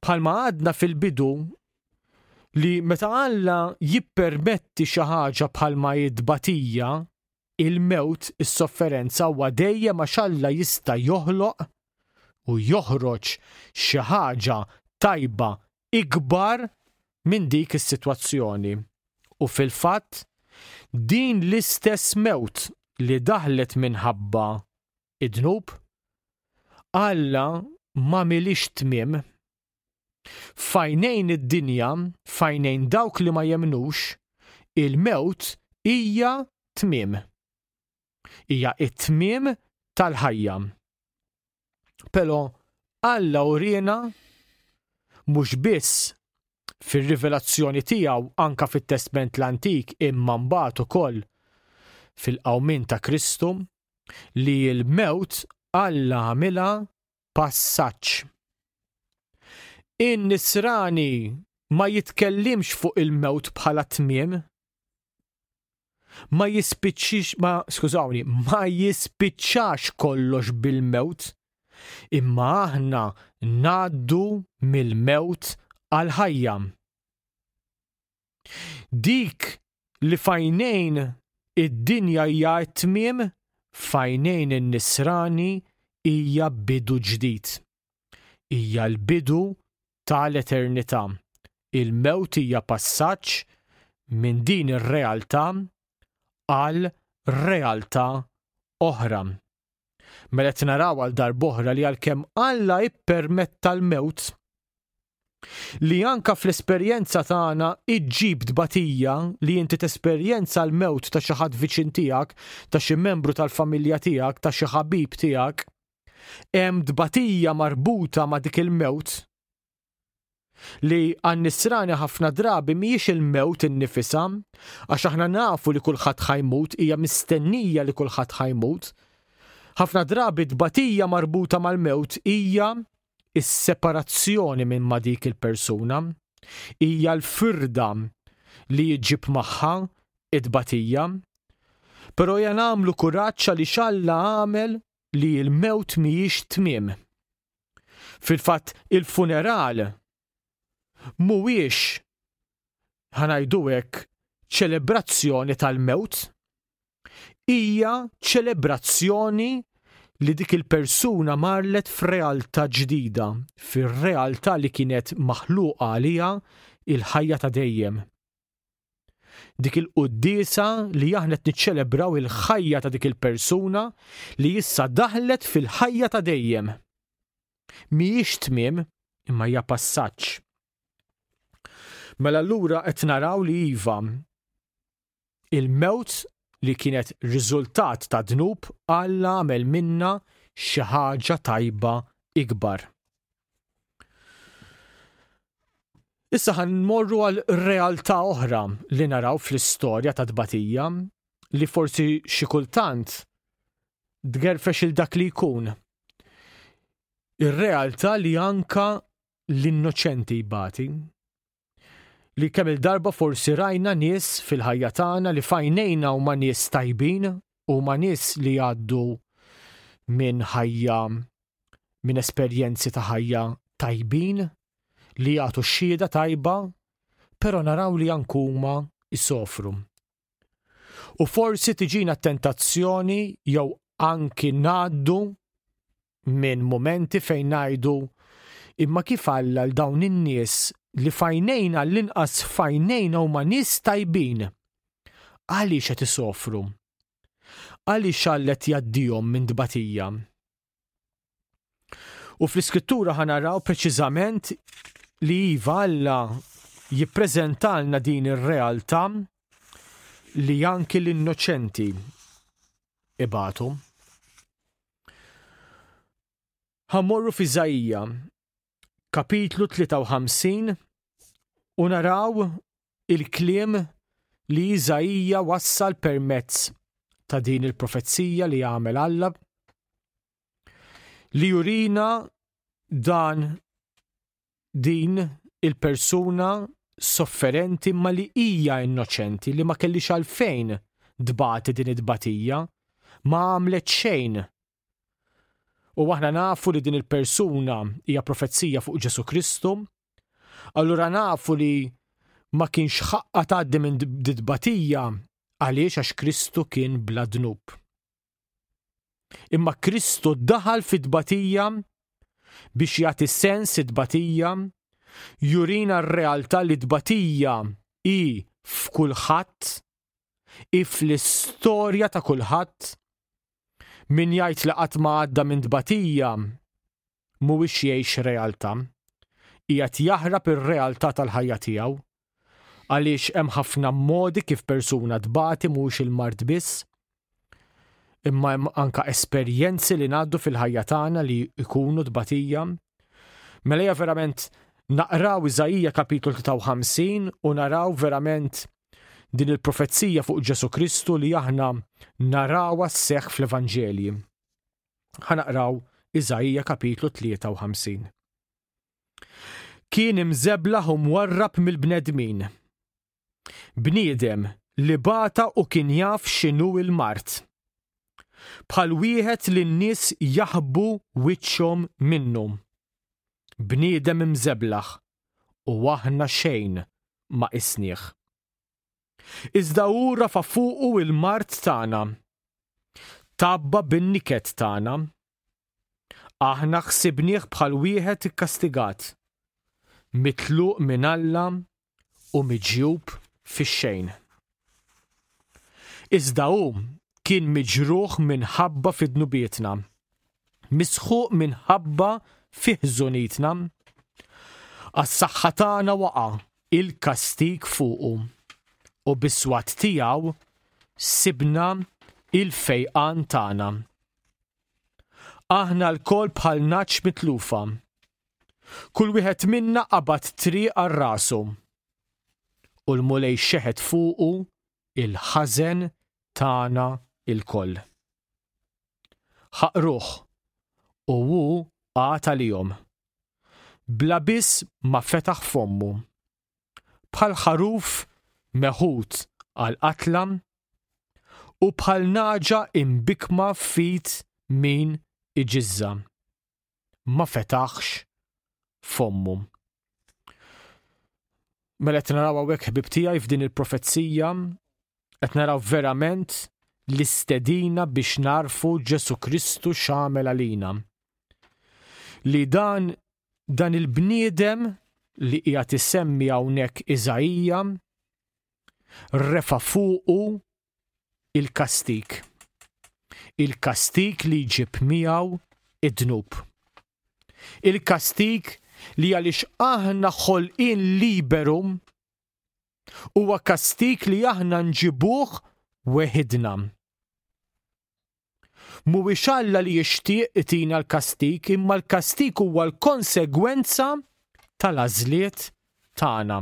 bħalma għadna fil-bidu li meta Alla jippermetti xi ħaġa bħalma jidbatija il-mewt is-sofferenza huwa dejjem għax Alla jista' joħloq u joħroġ xi ħaġa tajba ikbar minn dik is-sitwazzjoni. U fil-fatt din l-istess mewt li daħlet minħabba id-dnub Alla ma milix tmiem fajnejn id-dinja, fajnejn dawk li ma jemnux, il-mewt hija tmiem. Hija it-tmiem tal-ħajja. Però Alla urina mhux biss fir-rivelazzjoni tiegħu anke fit-Testament l-Antik imma mbagħad ukoll fil-qawmin ta' Kristu li l-mewt Alla għamilha passaġġ. In-Nisrani ma jitkellimx fuq il-mewt bħala tmiem, ma jispiċċix ma skużawni, ma jispiċċax kollox bil-mewt, imma aħna ngħaddu mill-mewt għal-ħajja. Dik li fajnejn id-dinja hija t-tmiem, fajnejn in-Nisrani hija bidu ġdid. Hija l-bidu tal-eternità. Il-mewt hija passaġġ minn din ir-realtà għal realtà oħra. Mela qed naraw għal darb'oħra li għalkemm Alla jippermetta l-mewt li anka fl-esperjenza tagħna iġġib dbatija li inti tesperjenza l-mewt ta' xi ħadd viċin tiegħek, ta' xi membru tal-familja tiegħek, ta' xi ħabib tiegħek, hemm dbatija marbuta ma' dik il-mewt li għan-Nisrani ħafna drabi mhijiex il-mewt innifisha għax aħna nafu li kulħadd ħajmut hija mistennija li kulħadd ħajmut. Ħafna drabi dbatija marbuta mal-mewt hija is-separazzjoni minn ma' dik il-persuna, hija l-firda li jġib magħha id-batija, però hija nagħmlu kuraġġ li xalla għamel li l-mewt mhijiex tmiem. Fil-fatt il-funeral mhuwiex ħanajdu hekk ċelebrazzjoni tal-mewt, hija ċelebrazzjoni li dik il-persuna marlet f'realtà ġdida, fir-realtà li kienet maħluqa għaliha il-ħajja ta' dejjem. Dik il-quddiesa li aħna qed niċċelebraw il-ħajja ta' dik il-persuna li issa daħlet fil-ħajja ta' dejjem. Mhijiex tmiem imma hija passaġġ. Mela allura qed naraw li iva il-mewt li kienet riżultat ta' dnub Alla għamel minna xi ħaġa tajba ikbar. Issa ħanmorru għal realtà oħra li naraw fl-istorja ta' tbatija li forsi xi kultant tgerfex il dak li jkun. Ir-realtà li anka l-innoċenti jbati. Li kemm il-darba forsi rajna nies fil-ħajja tagħna li fajnejna huma nies tajbin huma nies li għaddu minn ħajja minn esperjenzi ta' ħajja tajbin li jagħtu xhieda tajba, però naraw li anke huma jsofru. U forsi tiġina t-tentazzjoni jew anki ngħaddu minn mumenti fejn ngħidu imma kif Alla l dawn in-nies li fajnejna l-inqas fajnejna huma nies tajbin. Għaliex qed isofru? Għaliex Alla qed jgħaddihom minn tbatija? U fl-iskrittura ħanaraw preċiżament li Iva Alla jippreżentalna din ir-realtà li anki l-innoċenti ibatu. Ħammorru fi Iżajija kapitlu tlieta u ħamsin u naraw il-kliem li Iżajija wassal permezz ta' din il-profezzija li għamel Alla li jurina dan din il-persuna sofferenti ma li hija innoċenti li ma kellix għalfejn dbati din id-dbatija ma għamlet xejn. U aħna nafu li din il-persuna hija profezzija fuq Ġesu Kristu, allura nafu li ma kienx ħaqqa tgħaddi minn d-dbatija għaliex għax Kristu kien bla dnub. Imma Kristu daħal fid-dbatija biex jagħti sens id-dbatija, jurina r-realtà li d-dbatija hi f'kulħadd, hi fl-istorja ta' kulħadd. Min jgħid li qatt ma għadda minn dbatija mhuwiex jgħix realtà, qiegħed jaħrab ir-realtà tal-ħajja tiegħu, għaliex hemm ħafna modi kif persuna dbati mhux il-mard biss, imma hemm anke esperjenzi li ngħaddu fil-ħajja tagħna li jkunu dbatija. Mela hija verament naqraw Iżajija kapitlu tlieta u ħamsin u naraw verament din il-profezzija fuq Ġesu Kristu li aħna narawha sseħħ fl-Evanġelji. Ħanaqraw Iżajija kapitlu tlieta u ħamsin. Kien imżeblaħ u mwarrab mill-bnedmin. Bniedem li bata u kien jaf x'inhu il-mart. Bħal wieħed li n-nies jaħbu wiċċhom minnu. Bniedem imżeblaħ u aħna xejn ma isnieħ. Iżda hu rafa' fuqu il-mart tagħna, tabba bin-niket tagħna, aħna ħsibnieh bħal wieħed ikkastigat, mitluq minn Alla u miġjub fix-xejn. Iżda hu kien miġruħ minħabba fid-dnubietna, misħuq minħabba fi ħżunietna, għas-saħħa tagħna waqa' il-kastig fuqu. U bis-swat tiegħu sibna il-fejqan tagħna. Aħna lkoll bħal naċċ mitlufa. Kull wieħed minna qabad triq għar-rasu. U l-mulej xeħed fuqu il-ħażen tagħna lkoll. Ħaqruh u hu għad għalihom. Bla biss ma fetaħ fommu. Bħal ħaruf meħud għal-qatla u bħal naġa imbikma fit min iġizza. Ma fetaħx fommu. Mela qed naraw hawnhekk ħbib tiegħi f'din il-profezzija qed naraw verament l-istedina biex narfu Ġesu Kristu x'għamel għalina. Li dan dan il-bniedem li qiegħed isemmi hawnhekk Iżajija refa' fuqu il-kastik. Il-kastik li jġib miegħu id-dnub. Il-kastik li għaliex aħna ħolqien liberu huwa kastik li aħna nġibuh weħidna. Mhuwiex Alla li jixtieq itina l-kastik, imma l-kastik huwa l-konsegwenza tal-għażliet tagħna.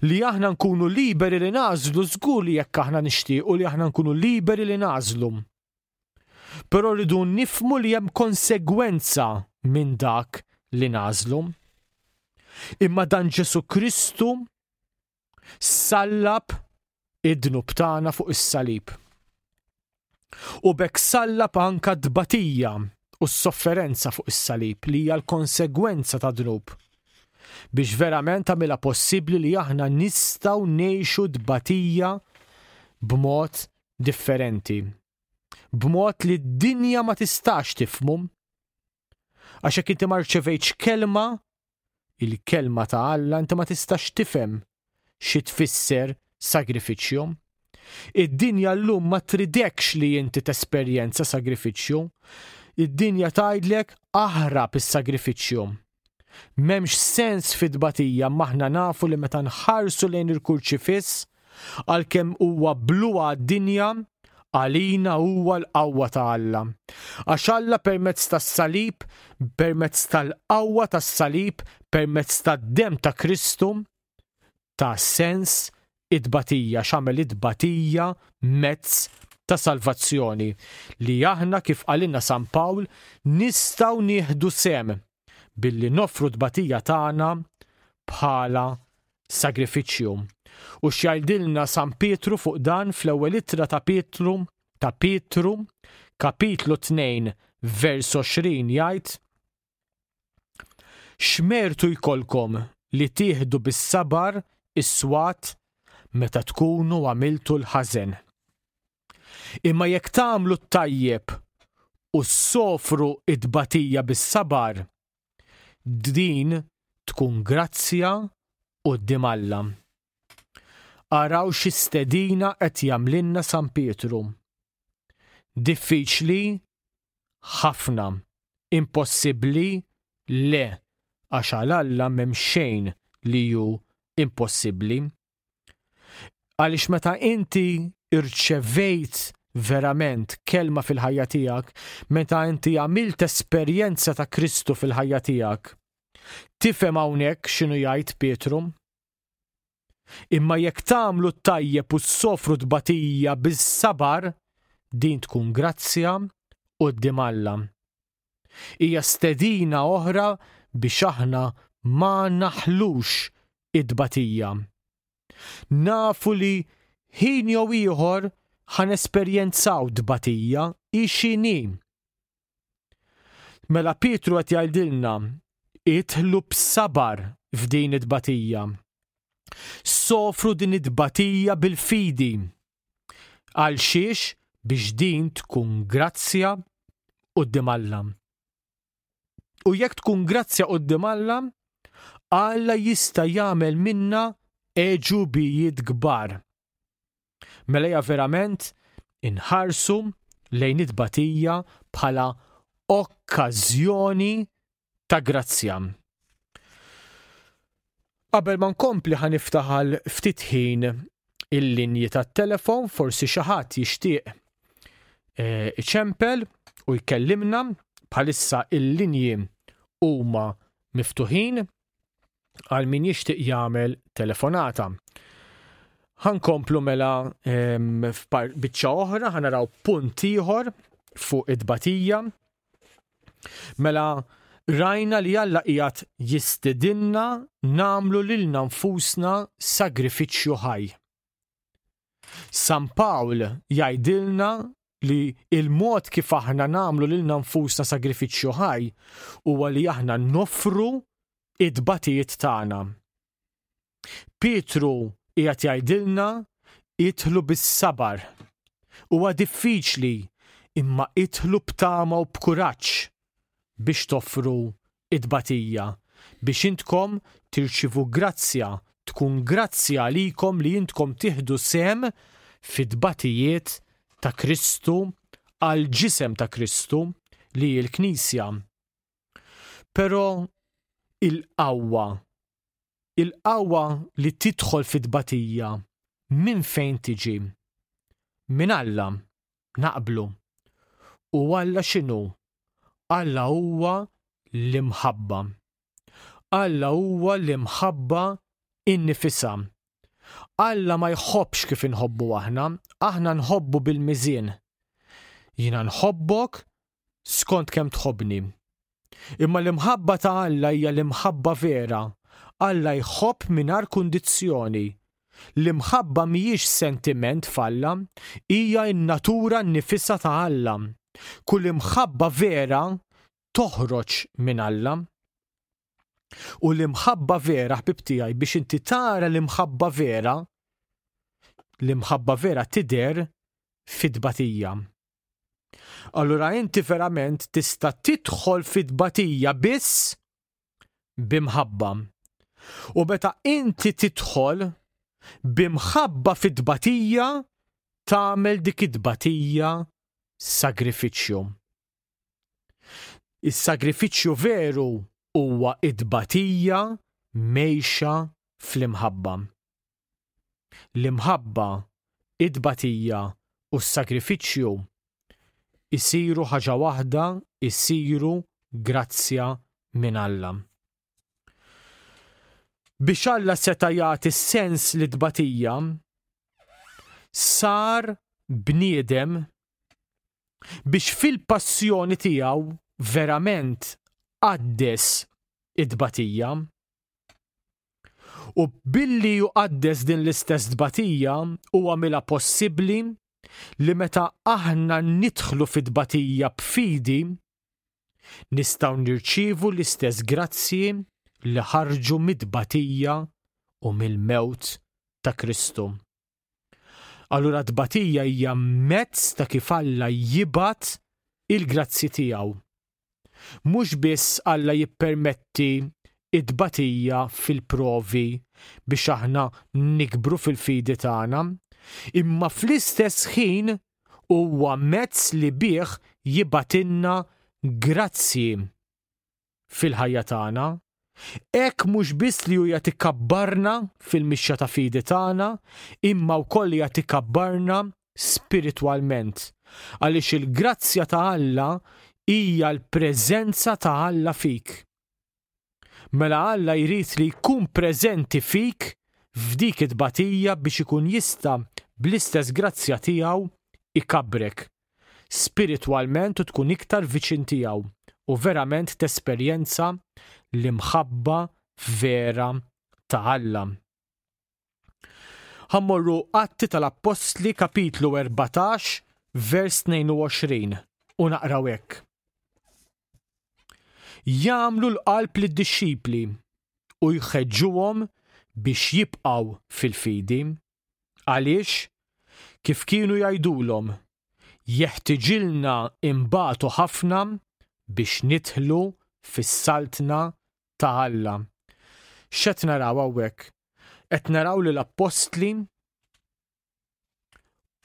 Li aħna nkunu liberi li nażlu żgur li jekk aħna nixtiequ li aħna nkunu liberi li nażlu. Però rridu nifhmu li hemm konsegwenza minn dak li nażlu. Imma dan Ġesu Kristu sallab id-dnub tagħna fuq is-salib. U bekk sallab anke d-dbatija u s-sofferenza fuq is-salib li hija l-konsegwenza ta' dnub. Biex verament tagħmilha possibbli li aħna nistgħu ngħixu dbatija b'mod differenti. B'mod li d-dinja ma tistax tifhmu. Għax jekk inti ma rċevejtx kelma, il-kelma ta' Alla inti ma tistax tifhem xi tfisser sagrifiċċju. Id-dinja llum ma tridekx li inti tesperjenza sagrifiċċju, id-dinja tgħidlek aħrab is-sagrifiċċju. M'hemmx sens fid-tbatija maħna nafu li meta nħarsu lejn il-Kurċifiss għalkemm huwa bluwa d-dinja għalina huwa l-qawwa ta' Alla. Għax Alla permezz tas-salib, permezz tal-qawwa tas-salib, permezz tad-demm ta' Kristu ta' sens id-batija, x'għamel id-batija mezz ta' salvazzjoni li aħna kif għalina San Pawl nistgħu nieħdu sem billi nofru d-batija tagħna bħala sagrifiċċju. U x'għajdilna San Pietru fuq dan fl-ewwel ittra ta' Pietru ta' Pietru kapitlu tnejn vers għoxrin jgħid: X'mertu jkollkom li tieħdu bis-sabar is-swat meta tkunu għamiltu l-ħażen. Imma jekk tagħmlu t-tajjeb u ssofru t-tbatija bis-sabar, din tkun grazzja quddiem Alla. Araw x'istedina qed jagħmlilna San Pietru. Diffiċli ħafna, impossibbli le, għax għal Alla m'hemm xejn li hu impossibbli. Għaliex meta inti irċevejt verament kelma fil-ħajja tiegħek, meta inti għamilt esperjenza ta' Kristu fil-ħajja tiegħek, tifhem hawnhekk x'inhu jgħid Pietru. Imma jekk tagħmlu t-tajjeb u ssofru d-batija bis-sabar, din tkun grazzja quddiem Alla. Hija stedina oħra biex aħna ma naħlux id-batija. Nafu li ħin jew ieħor ħanesperjenzaw d-batija hi x'inhi. Mela Pietru qed jgħidilna idħlu b'sabar f'din id-batija. Sofru din id-batija bil-fidi. Għalxiex biex din tkun grazzja quddiem Alla. U jekk tkun grazzja quddiem Alla, Alla jista' jagħmel minna eġubijiet kbar. Mela hija verament inħarsu lejn id-batija bħala okkażjoni ta' grazzja. Qabel ma nkompli ħaniftaħal ftit ħin il-linji tat-telefon, forsi xi ħadd jixtieq iċempel u jkellimna bħalissa il-linji huma miftuħin għal min jixtieq jagħmel telefonata. Ħankomplu mela biċċa oħra, ħanaraw punt ieħor fuq id-batija. Mela rajna li Alla qiegħed jistidinna nagħmlu lilna nfusna sagrifiċċju ħaj. San Pawl jgħidilna li il-mod kif aħna nagħmlu lilna nfusna sagrifiċċju ħaj huwa li aħna nofru id-batijiet tagħna. Pietru qiegħed jgħidilna idħlu bis-sabar. Huwa diffiċli imma idħlu b'tama u b'kuraġġ biex toffru id-batija, biex intkom tirċivu grazzja, tkun grazzja għalikom li intkom tieħdu sem fid-batijiet ta' Kristu għal ġisem ta' Kristu li l-Knisja. Però il-qawwa, il-qawwa li tidħol fid-batija minn fejn tiġi? Minn Alla, naqblu. U Alla x'inhu? Alla huwa l-imħabba. Alla huwa l-imħabba innifisha. Alla ma jħobbx kif inħobbu aħna, aħna nħobbu bil-miżien. Jiena nħobbok skont kemm tħobbni. Imma l-imħabba ta' Alla hija l-imħabba vera. Alla jħobb mingħajr kundizzjoni. L-imħabba mhijiex sentiment f'Alla, hija n-natura nnifisha ta' Alla. Kull imħabba vera toħroġ minn Alla. U l-imħabba vera, ħbib tiegħi, biex inti tara l-imħabba vera, l-imħabba vera tidher fid-tbatija. Allura inti verament tista' tidħol fid-tbatija biss b'imħabba. U meta inti tidħol b'imħabba fid-tbatija tagħmel dik it-tbatija sagrifiċċju. Is-sagrifiċċju veru huwa id-batija mejxa fl-imħabba. L-imħabba, id-batija u s-sagrifiċċju isiru ħaġa waħda, isiru grazzja minn Alla. Biex Alla seta jagħti is-sens li d-batija sar bniedem biex fil-passjoni tiegħu verament għaddes id-batija u billi ju għaddes din l-istess d-batija u għamila possibbli li meta aħna nidħlu fid-batija b'fidi nistgħu nirċievu l-istess grazzji li ħarġu mid-batija u mill-mewt ta' Kristu. Allura d-batija hija mezz ta' kif Alla jibat il-grazzi tiegħu. Mhux biss Alla jippermetti id-batija fil-provi biex aħna nikbru fil-fidi tagħna, imma fl-istess ħin huwa mezz li bih jibatilna grazzi fil-ħajja tagħna. Ek mhux biss li hu jagħtikabbarna fil-mixja ta' fidi tagħna, imma wkoll jagħtikabbarna spiritwalment. Għaliex il-grazzja ta' Alla hija l-preżenza ta' Alla fik. Mela Alla jrid li jkun preżenti fik f'dik it-tbatija biex ikun jista' bl-istess grazzja tiegħu ikabbrek spiritwalment u tkun iktar viċin tiegħu u verament tesperjenza l-imħabba vera ta' Alla. Ħammorru Atti tal-Apostli kapitlu erbatax vers tnejn u għoxrin u naqraw hekk. Jagħmlu l-qalb lid-dixxipli u jħeġġuhom biex jibqgħu fil-fidi għaliex kif kienu jgħidulhom jeħtieġilna imbagħtu ħafna biex nidħlu fis-saltna ta' Alla. X'qed naraw hawnhekk? Qed naraw li l-Apostli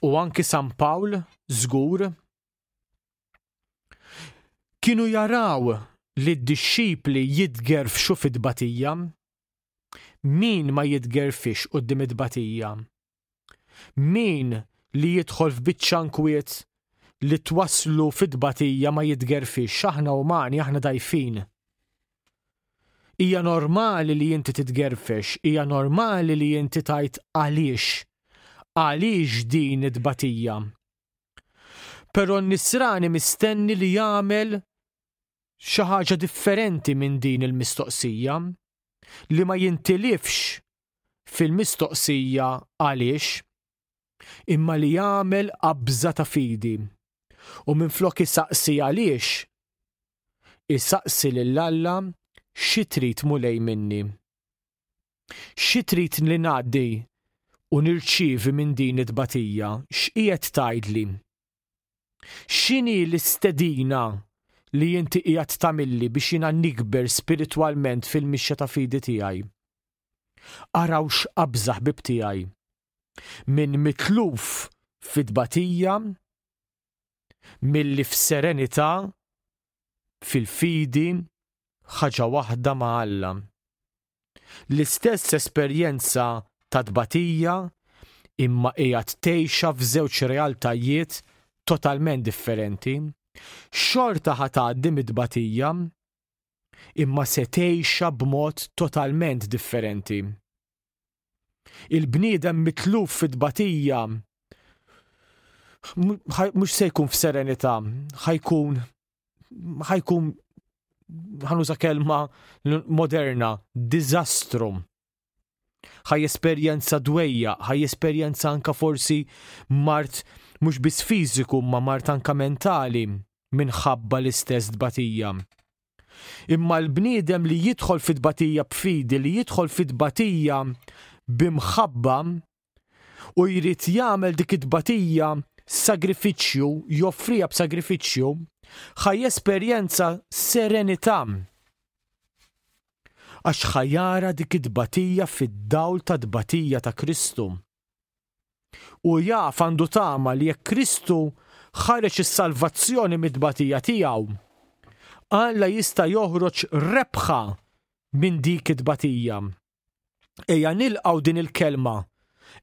u anki San Pawl żgur kienu jaraw li d-dixxipli jitgerfxu fid-tbatija. Min ma jitgerfix quddiem it-tbatija? Min li jidħol f'biċċa nkwiet li twaslu fid-tbatija ma jitgerfix? Aħna umani, aħna dajfin. Hija normali li inti titgerfex, hija normali li inti tajt għaliex, għaliex din it-tbatija. Però n-Nisrani mistenni li jagħmel xi ħaġa differenti minn din il-mistoqsija, li ma jintilifx fil-mistoqsija għaliex, imma li jagħmel qabża ta' fidi. U minflok isaqsi għaliex, isaqsi lil Alla xi trid mulej minni. Xi trid li ngħaddi u nirċievi minn din it-tbatija, x'qiegħed tgħidli? X'inhi l-istedina li inti qiegħed tagħmilli biex jiena nikber spiritwalment fil-mixja ta' fidi tiegħi? Araw x'qabża ħbib tiegħi minn mitluf fid-tbatija, milli f'serenità fil-fidi ħaġa waħda ma' Alla. L-istess esperjenza ta' tbatija imma qiegħed tgħixha f'żewġ realtajiet totalment differenti. Xorta ħa tgħaddi mid-tbatija imma se tgħixha b'mod totalment differenti. Il-bniedem mitluf fid-tbatija mhux se jkun f'serenità, ħajkun ħajkun ħanuża kelma moderna, diżastru. Ħaj esperjenza dwejja, ħaj esperjenza anka forsi mart mhux biss fiżiku ma mart anka mentali minħabba l-istess tbatija. Imma l-bniedem li jidħol fit-tbatija b'fidi, li jidħol fit-tbatija bimħabba u jrid jagħmel dik it-tbatija sagrifiċċju, joffriha b'sagrifiċċju, ħaj esperjenza serenità. Għax ħajara dik it-tbatija fid-dawl ta' tbatija ta' Kristu. U jaf għandu tama li jekk Kristu ħareġ is-salvazzjoni mid-tbatija tiegħu, Alla jista' joħroġ rebħa minn dik it-tbatija. Ejja nilqgħu din il-kelma,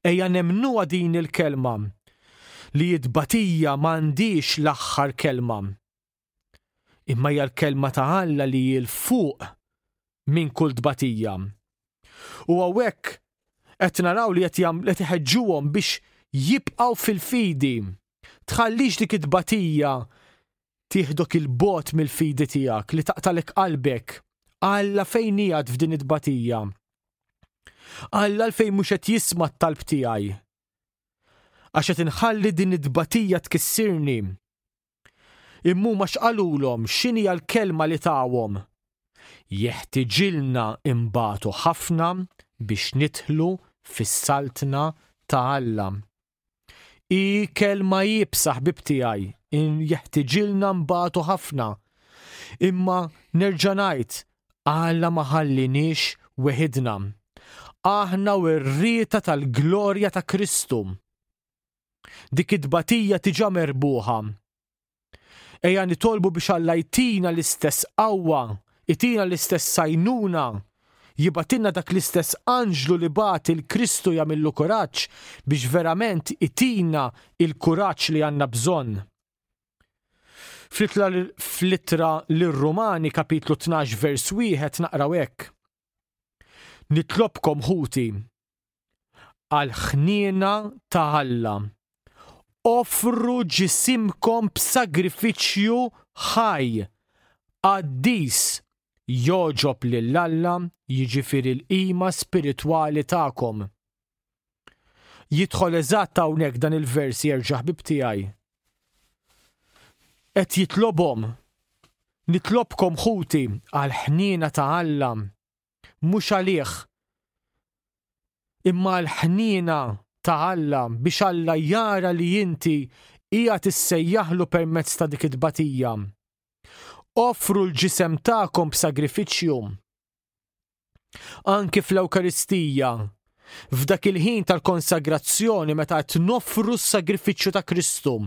ejja nemnuha din il-kelma li t-tbatija m'għandix l-aħħar kelma. Imma hija l-kelma ta' Alla li hi l-fuq minn kull tbatija. U hawnhekk qed naraw li qed iħeġġuhom biex jibqgħu fil-fidi. Tħallix dik it-tbatija tieħdok il-bot mill-fidi tiegħek li taqtalek qalbek. Alla fejn hija f'din it-tbatija? Alla l-fejn mhux qed jisma' t-talb tiegħi. Għax qed inħalli din it-tbatija tkissirni. Immu ma x'qalulhom x'inhi l-kelma li tagħhom. Jeħtieġilna imbagħtu ħafna biex nidħlu fis-saltna ta' Alla. I kelma jibsa ħbib tiegħi, jeħtieġilna imbagħtu ħafna. Imma nerġa' ngħid, Alla ma ħallinix weħidna. Aħna werrieta tal-glorja ta' Kristu. Dik it-tbatija diġà merbuħa. Ejja nitolbu biex Alla jtina l-istess qawwa, jtina l-istess sajnuna, jibatinna dak l-istess anġlu li bat il-Kristu jagħmillu kuraġġ biex verament itina il-kuraġġ li għandna bżonn. Fl-Littra l-Rumani kapitlu tnax vers wieħed naqraw hekk. Nitlobkom ħuti għal ħniena ta' Alla. Offru ġisimkom b'sagrifiċċju ħaj qaddis jogħġob lill-Alla, jiġifieri l-qima spiritwali tagħkom. Jidħol eżatt hawnhekk dan il-vers jerġa' ħbib tiegħi. Qed jitlobhom, nitlobkom ħuti għal ħniena ta' Alla, mhux għalih, imma l-ħniena ta' Alla biex Alla jara li inti hija tissejjaħlu permezz ta' dik it-tbatija. Offru l-ġisem tagħkom b'sagrifiċċju. Anki fl-Ewkaristija, f'dak il-ħin tal-konsagrazzjoni meta qed noffru s-sagrifiċċju ta' Kristu.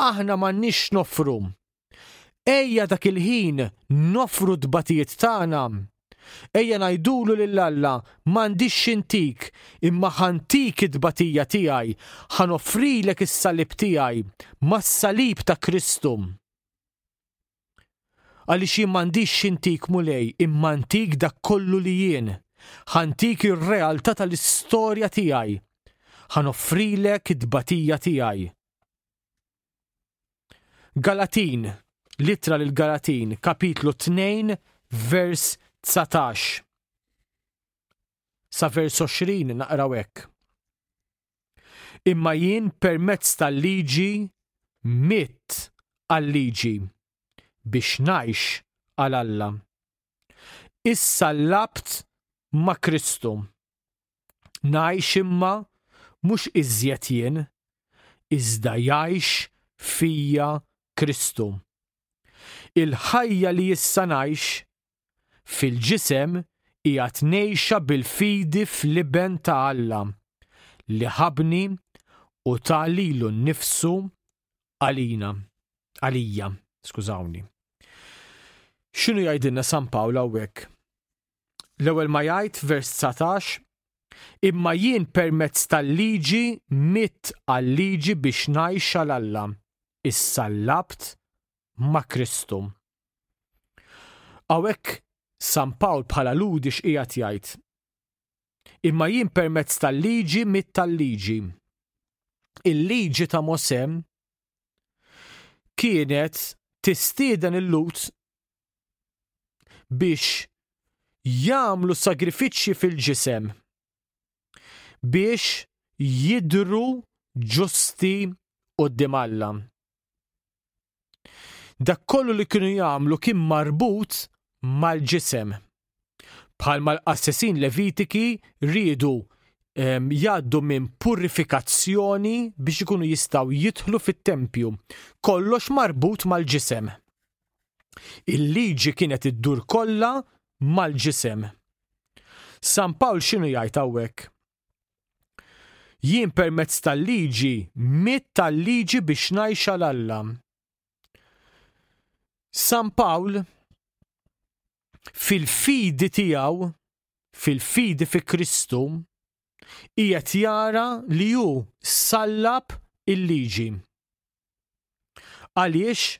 Aħna m'għandniex nofru. Ejja dak il-ħin nofru t-tbatijiet tagħna. Ejja ngħidulu lill-Alla m'għandix intik, imma ħantik it-tbatija tiegħi, ħanoffrilek is-salib tiegħi, mas-salib ta' Kristu. Għaliex jien m'għandix intik mulej, imma ntik dak kollu li jien, ħantik ir-realtà tal-istorja tiegħi, ħanoffrilek it-tbatija tiegħi. Galatin, littra lill-Galatin, kapitlu tnejn, vers tsatax. Sa vers għoxrin naqraw hekk. Imma jien permezz tal-liġi mitt għal-liġi biex ngħix għal Alla. Issa labt ma' Kristu. Ngħix imma mhux iżjed jien, iżda jgħix fija Kristu. Il-ħajja li issa ngħix fil-ġisem hija tnejxa bil-fidi fl-iben ta' Alla li ħabni u ta' lilu nnifsu għalina għalija, skużawni. X'inhu jgħidilna San Pawl hawnhekk? L-ewwel ma jgħid vers tsatax: imma jien permezz tal-liġi mitt għal-liġi biex ngħix għal Alla. Issa labt ma' Kristu. Hawnhekk San Pawl bħala ludix qiegħed jgħid: imma jien permezz tal-liġi mitt tal-liġi. Il-liġi ta' Mosè kienet tistieden il-Lut biex jagħmlu sagrifiċċji fil-ġisem biex jidhru ġusti quddiem Alla. Dak kollu li kienu jagħmlu kien marbut mal-ġisem. Bħalma l-qassisin Levitiki riedu um, jgħaddu minn purifikazzjoni biex ikunu jistgħu jidħlu fit-tempju. Kollox marbut mal-ġisem. Il-liġi kienet iddur kollha mal-ġisem. San Pawl x'inhu jgħid hawnhekk? Jien permezz tal-liġi mitt tal-liġi biex ngħix għal Alla. San Pawl fil-fidi tiegħu, fil-fidi fi Kristu, qiegħed jara li hu sallab il-liġi. Għaliex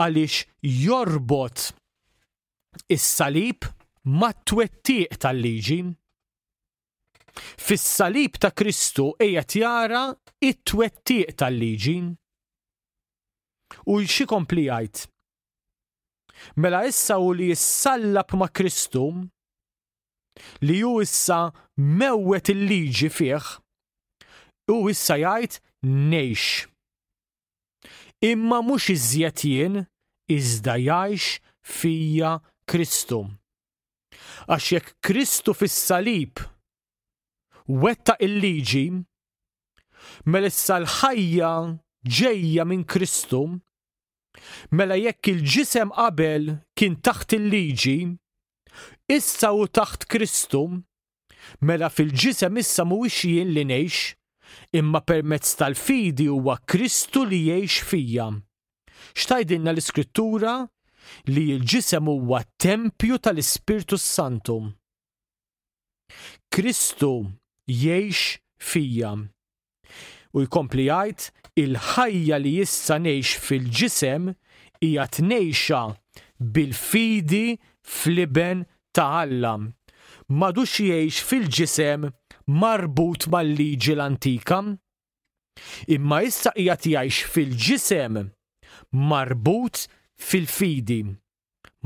għaliex jorbot is-salib mat-twettiq tal-liġi. Fis-salib ta' Kristu qiegħed jara it-twettiq tal-liġi. U xi kompli jgħid. Mela issa u li jissallab ma' Kristu li hu issa mewwet il-liġi fih, u issa jgħid ngħix. Imma mhux iżjed jien iżda jgħix fija Kristu. Għax jekk Kristu fis-salib wetta il-liġi, mela issa l-ħajja ġejja minn Kristu, mela jekk il-ġisem qabel kien taħt il-liġi, issa hu taħt Kristu, mela fil-ġisem issa mhuwiex jien li ngħix, imma permezz tal-fidi huwa Kristu li jgħix fija. X'tgħidilna l-Iskrittura? Li l-ġisem huwa tempju tal-Ispirtu Santu. Kristu jgħix fija. U jkompli jgħid il-ħajja li issa ngħix fil-ġisem hija tnejxa bil-fidi fl-iben ta' Alla. M'għadux jgħix fil-ġisem marbut mal-liġi l-antika, imma issa qiegħed jgħix fil-ġisem marbut fil-fidi,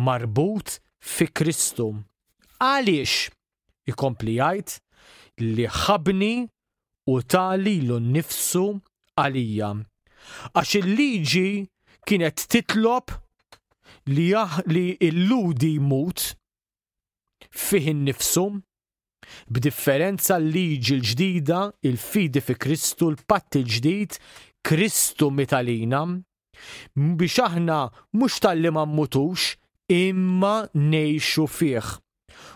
marbut fi Kristu. Għaliex ikompli jgħid li ħabni u talilu nnifsu għalija. Għax il-liġi kienet titlob li illudi jmut fih innifsu, b'differenza l-liġi l-ġdida, il-fidi fi Kristu, l-patt il-ġdid, Kristu mitalina, biex aħna mhux talli ma mmutux imma ngħixu fih.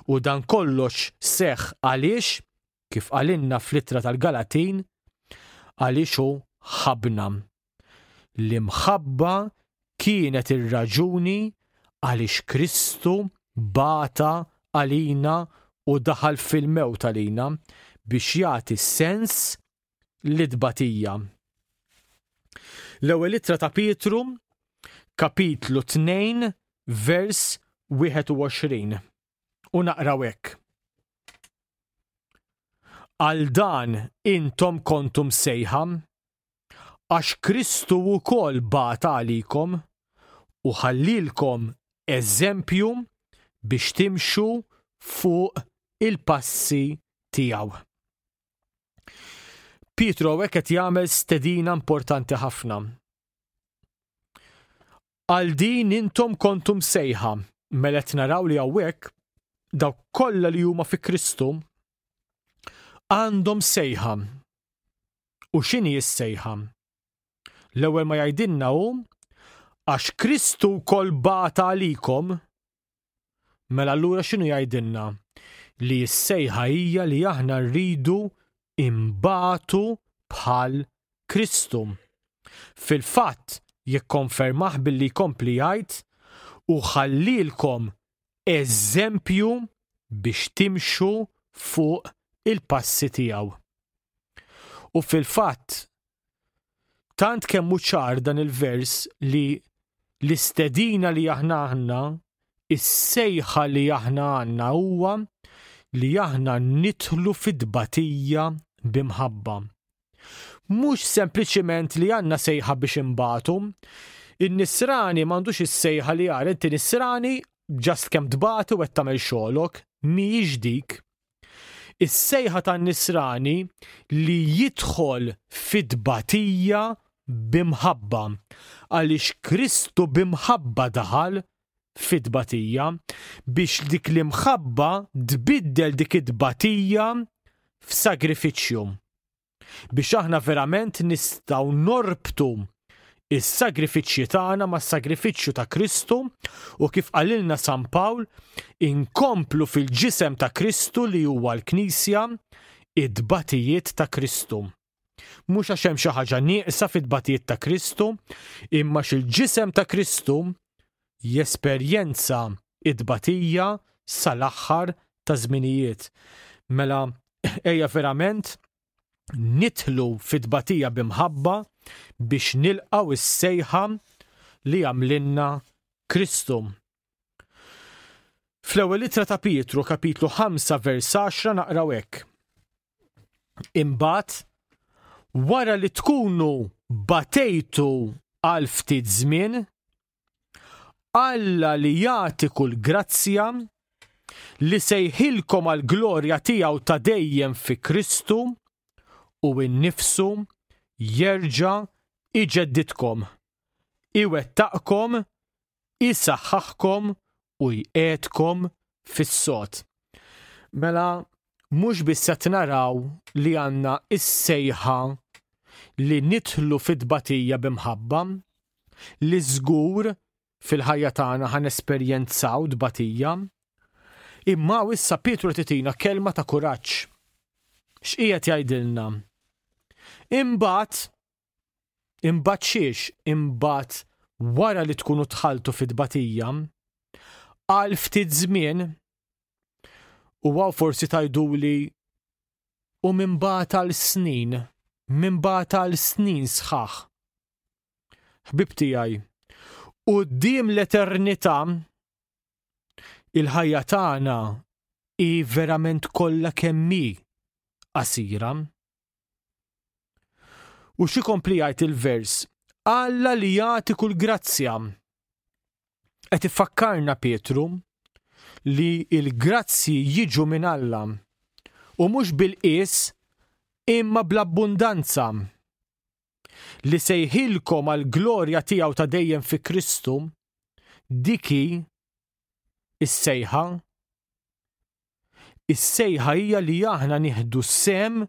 U dan kollox seħħ għaliex, kif għalinna fl-Littra tal-Galatin, għaliex hu ħabna. L-imħabba kienet ir-raġuni għaliex Kristu bata għalina u daħal fil-mewt għalina biex jagħti sens l-tbatija. L-ewwel Littra ta' Pietru, kapitlu tnejn, vers wieħed u għoxrin. U naqraw hekk. Għal dan intom kontum sejħa, għax Kristu wkoll bata għalikom u ħallilkom eżempju biex timxu fuq il-passi tiegħu. Pietru hawnhekk qed jagħmel stedina importanti ħafna. Għal din intom kontum sejħa, mela qed naraw li hawnhekk dawk kollha li huma fi Kristu għandhom sejħa. U x'inhi s-sejħa? L-ewwel ma jgħidilna hu għax Kristu wkoll bata għalikom, mela allura x'inhu jgħidilna? Li s-sejħa hija li aħna rridu imbatu bħal Kristu. Fil-fatt jikkonfermah billi jkompli jgħid u ħallilkom eżempju biex timxu fuq il-passi tiegħu. U fil-fatt tant kemm hu ċar dan il-vers li l-istedina li aħna għandna, is-sejħa li aħna għandna huwa li aħna nidħlu fid-tbatija bimħabba. Mhux sempliċement li għandna sejħa biex imbagħtu, in-nisrani m'għandux is-sejħa li għal inti nisrani ġast kemm tbagħtu qed tagħmel xogħolok, mhijiex dik. Is-sejħa tan-nisrani li jidħol fid-tbatija bimħabba, għaliex Kristu bimħabba daħal fit-tbatija biex dik l-imħabba tbiddel dik it-tbatija f'sagrifiċċju. Biex aħna verament nistgħu norbtu is-sagrifiċċji tagħna mas-sagrifiċċju ta' Kristu u kif qalilna San Pawl inkomplu fil-ġisem ta' Kristu li huwa l-Knisja id-tbatijiet ta' Kristu. Mhux għax hemm xi ħaġa nieqsa fit-tbatijiet ta' Kristu, imma x'il-ġisem ta' Kristu jesperjenza id-batija sal-aħħar ta' żminijiet. Mela ejja verament nitlu fid-batija bimħabba biex nilqaw is-sejħa li għamlinna Kristum. Fl-ewwel littra ta' Pietru kapitlu ħamsa vers għaxra naqraw hekk. Imbagħad wara li tkunu batejtu għal ftit żmien, Alla li jagħti kull grazzja li sejħilkom għal glorja tiegħu ta' dejjem fi Kristu u innifsu jerġa' iġeddidkom, iwettaqkom, isaħħaħkom u jqiegħdkom fis-sod. Mela mhux biss qed naraw li għandna is-sejħa li nidħlu fid-tbatija bimħabba, li żgur fil-ħajja tagħna ħanesperjenzaw tbatija, imma issa Pietru titina kelma ta' kuraġġ. X'qiegħed jgħidilna? Imbagħad imbagħad xiex, imbagħad wara li tkunu tħaltu fid-tbatija, għal ftit żmien u għaw forsi tgħiduli u minbagħad għal snin, minbagħad għal snin sħaħ. Ħbib tiegħi, quddiem l-eternità il-ħajja tagħna hi verament kollha kemm hi qasira. U xi jkompli jgħid il-vers Alla li jagħti kull grazzja. Qed iffakkarna Pietru li l-grazzi jiġu minn Alla u mhux bil-qies imma bl-abbundanza li sejħilkom għal glorja tiegħu ta' dejjem fi Kristu dik hi is-sejħa. Is-sejħa hija li aħna nieħdu sem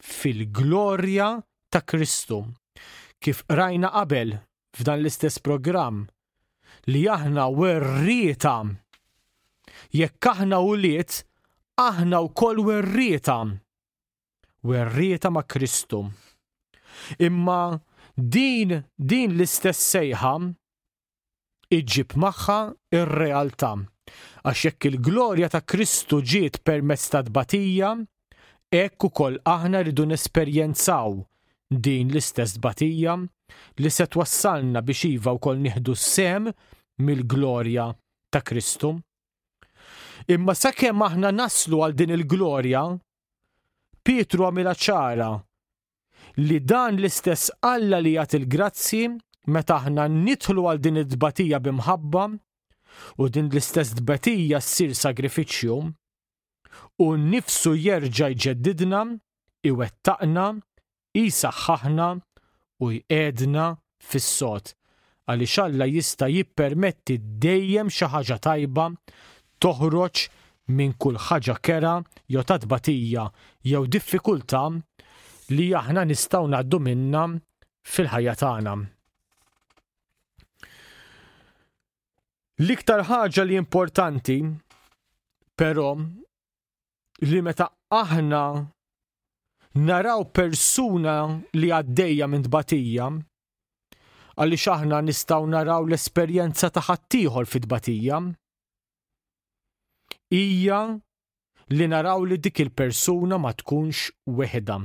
fil-glorja ta' Kristu kif rajna qabel f'dan l-istess programm. Li aħna werrieta. Jekk aħna uliet, aħna wkoll werrieta. Werrieta ma' Kristu. Imma din din l-istess sejħa iġġib magħha ir-realtà. Għax jekk il-glorja ta' Kristu ġiet permezz ta' tbatija, hekk ukoll aħna rridu nesperjenzaw din l-istess tbatija li se twassalna biex iva wkoll nieħdu sem mill-glorja ta' Kristu. Imma sakemm aħna naslu għal din il-glorja, Pietru għamilha ċara li dan l-istess Alla li jagħti l-grazzi meta aħna nidħlu għal din id-tbatija bimħabba u din l-istess tbatija ssir sagrifiċċju u nnifsu jerġa' jġeddidna, iwettaqna, jisaħħaħna u jqiegħdna fis-sod għaliex Alla jista' jippermetti dejjem xi ħaġa tajba toħroġ minn kull ħaġa kera jew ta' tbatija jew diffikultà li aħna nistgħu ngħaddu minnha fil-ħajja tagħna. L-iktar ħaġa li importanti però li meta aħna naraw persuna li għaddejja minn tbatija, għaliex aħna nistgħu naraw l-esperjenza ta' ħadd ieħor fit-tbatija, hija li naraw li dik il-persuna ma tkunx weħda.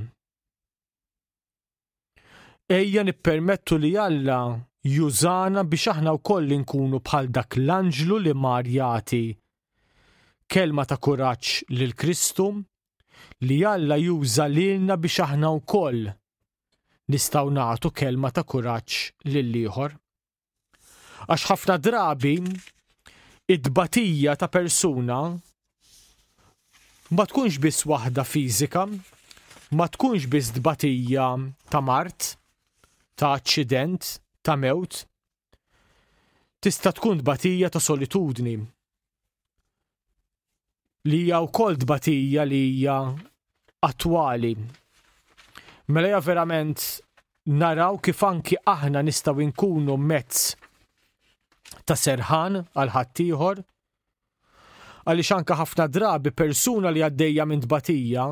Ejja nippermettu li Alla jużana biex aħna wkoll nkunu bħal dak l-anġlu li mar jagħti kelma ta' kuraġġ lil Kristu li Alla juża lilna biex aħna wkoll nistgħu nagħtu kelma ta' kuraġġ lil ieħor. Għax ħafna drabi id-tbatija ta' persuna ma tkunx biss waħda fiżika, ma tkunx biss tbatija ta' mart, ta' aċċident, ta' mewt. Tista' tkun tbatija ta' solitudni. Li hija wkoll tbatija li hija attwali. Mela hija verament naraw kif anki aħna nistgħu nkunu mezz ta' serħan għal ħadd ieħor għaliex anke ħafna drabi persuna li għaddejja minn tbatija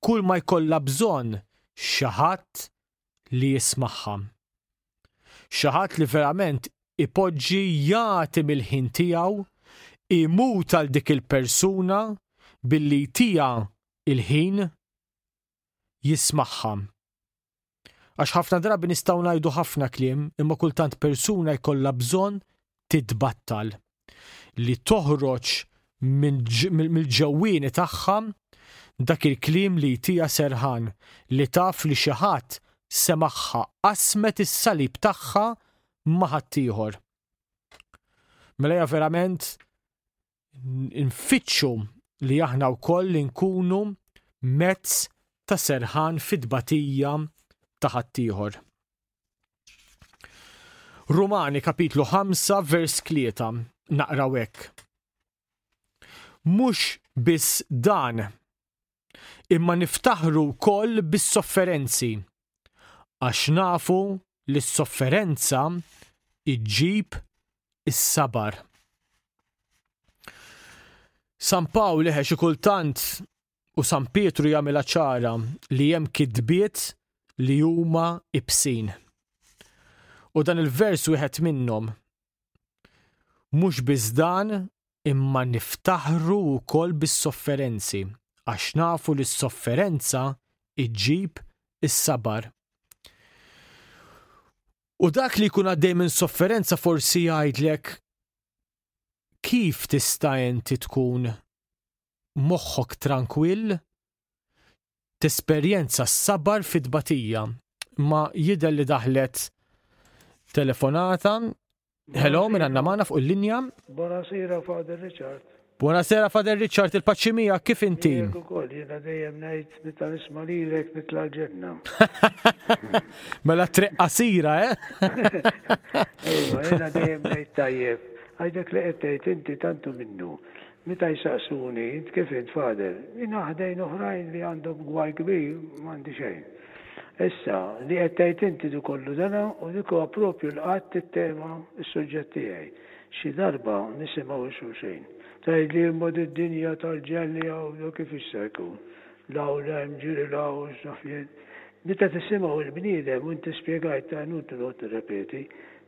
kull ma jkollha bżonn xi ħadd li jismagħha. Xi ħadd li verament ipoġġi jagħti mill-ħin tiegħu, imut għal dik il-persuna billi tija il-ħin jismagħha. Għax ħafna drabi nistgħu ngħidu ħafna kliem, imma kultant persuna jkollha bżonn titbattal li toħroġ mill-ġewwieni tagħha dak il-kliem li tija serħan li taf li xi ħadd semagħha qasmet is-salib tagħha ma' ħadd ieħor. Mela verament nfittxu li aħna wkoll nkunu mezz ta' serħan fid-tbatija ta' ħadd ieħor. Rumani kapitlu ħamsa vers tlieta naqraw hekk. Mhux biss dan, imma niftaħru wkoll bis-sofferenzi għax nafu li s-sofferenza iġġib is-sabar. San Pawl ħeġ kultant u San Pietru jagħmilha ċara li hemm kitbiet li huma ibsin. U dan il-vers wieħed minnhom. Mhux biss dan imma niftaħru wkoll bis-sofferenzi għax nafu li s-sofferenza iġġib is-sabar. U dak li jkun għaddej minn sofferenza forsi jgħidlek kif tista' inti tkun moħħok tranquill tesperjenza s-sabar fit-tbatija. Ma jidher li daħlet telefonata. Hello, minn għandna magħna fuq il-linja. Buonasera Father Richard. Buonasera Father Richard, il-paċċi miegħek kif inti? Jien ukoll jiena dejjem ngħid meta nisma' lilek nitla' l-ġenna. Mela triq qasira, eh? Ejwa, jiena dejjem ngħid tajjeb. Għajdek li qed tgħid inti tantu minnu. Meta jsaqsuni int kif int Father, jien ħdejn oħrajn li għandhom gwaj kbir m'għandi xejn. Issa li qed tgħid inti du kollu dan u dik huwa proprju l-qatt it-tema s-suġġett tiegħi. Xi darba nisimgħu xulxejn. Tajd li l-mod id-dinja tal-ġelli għaw kif ix-sekku. L-għawla mġiri l-għaw xafjen. Meta tisimaw il-bniedem u inti spjegajt ta' nutu lot repeti,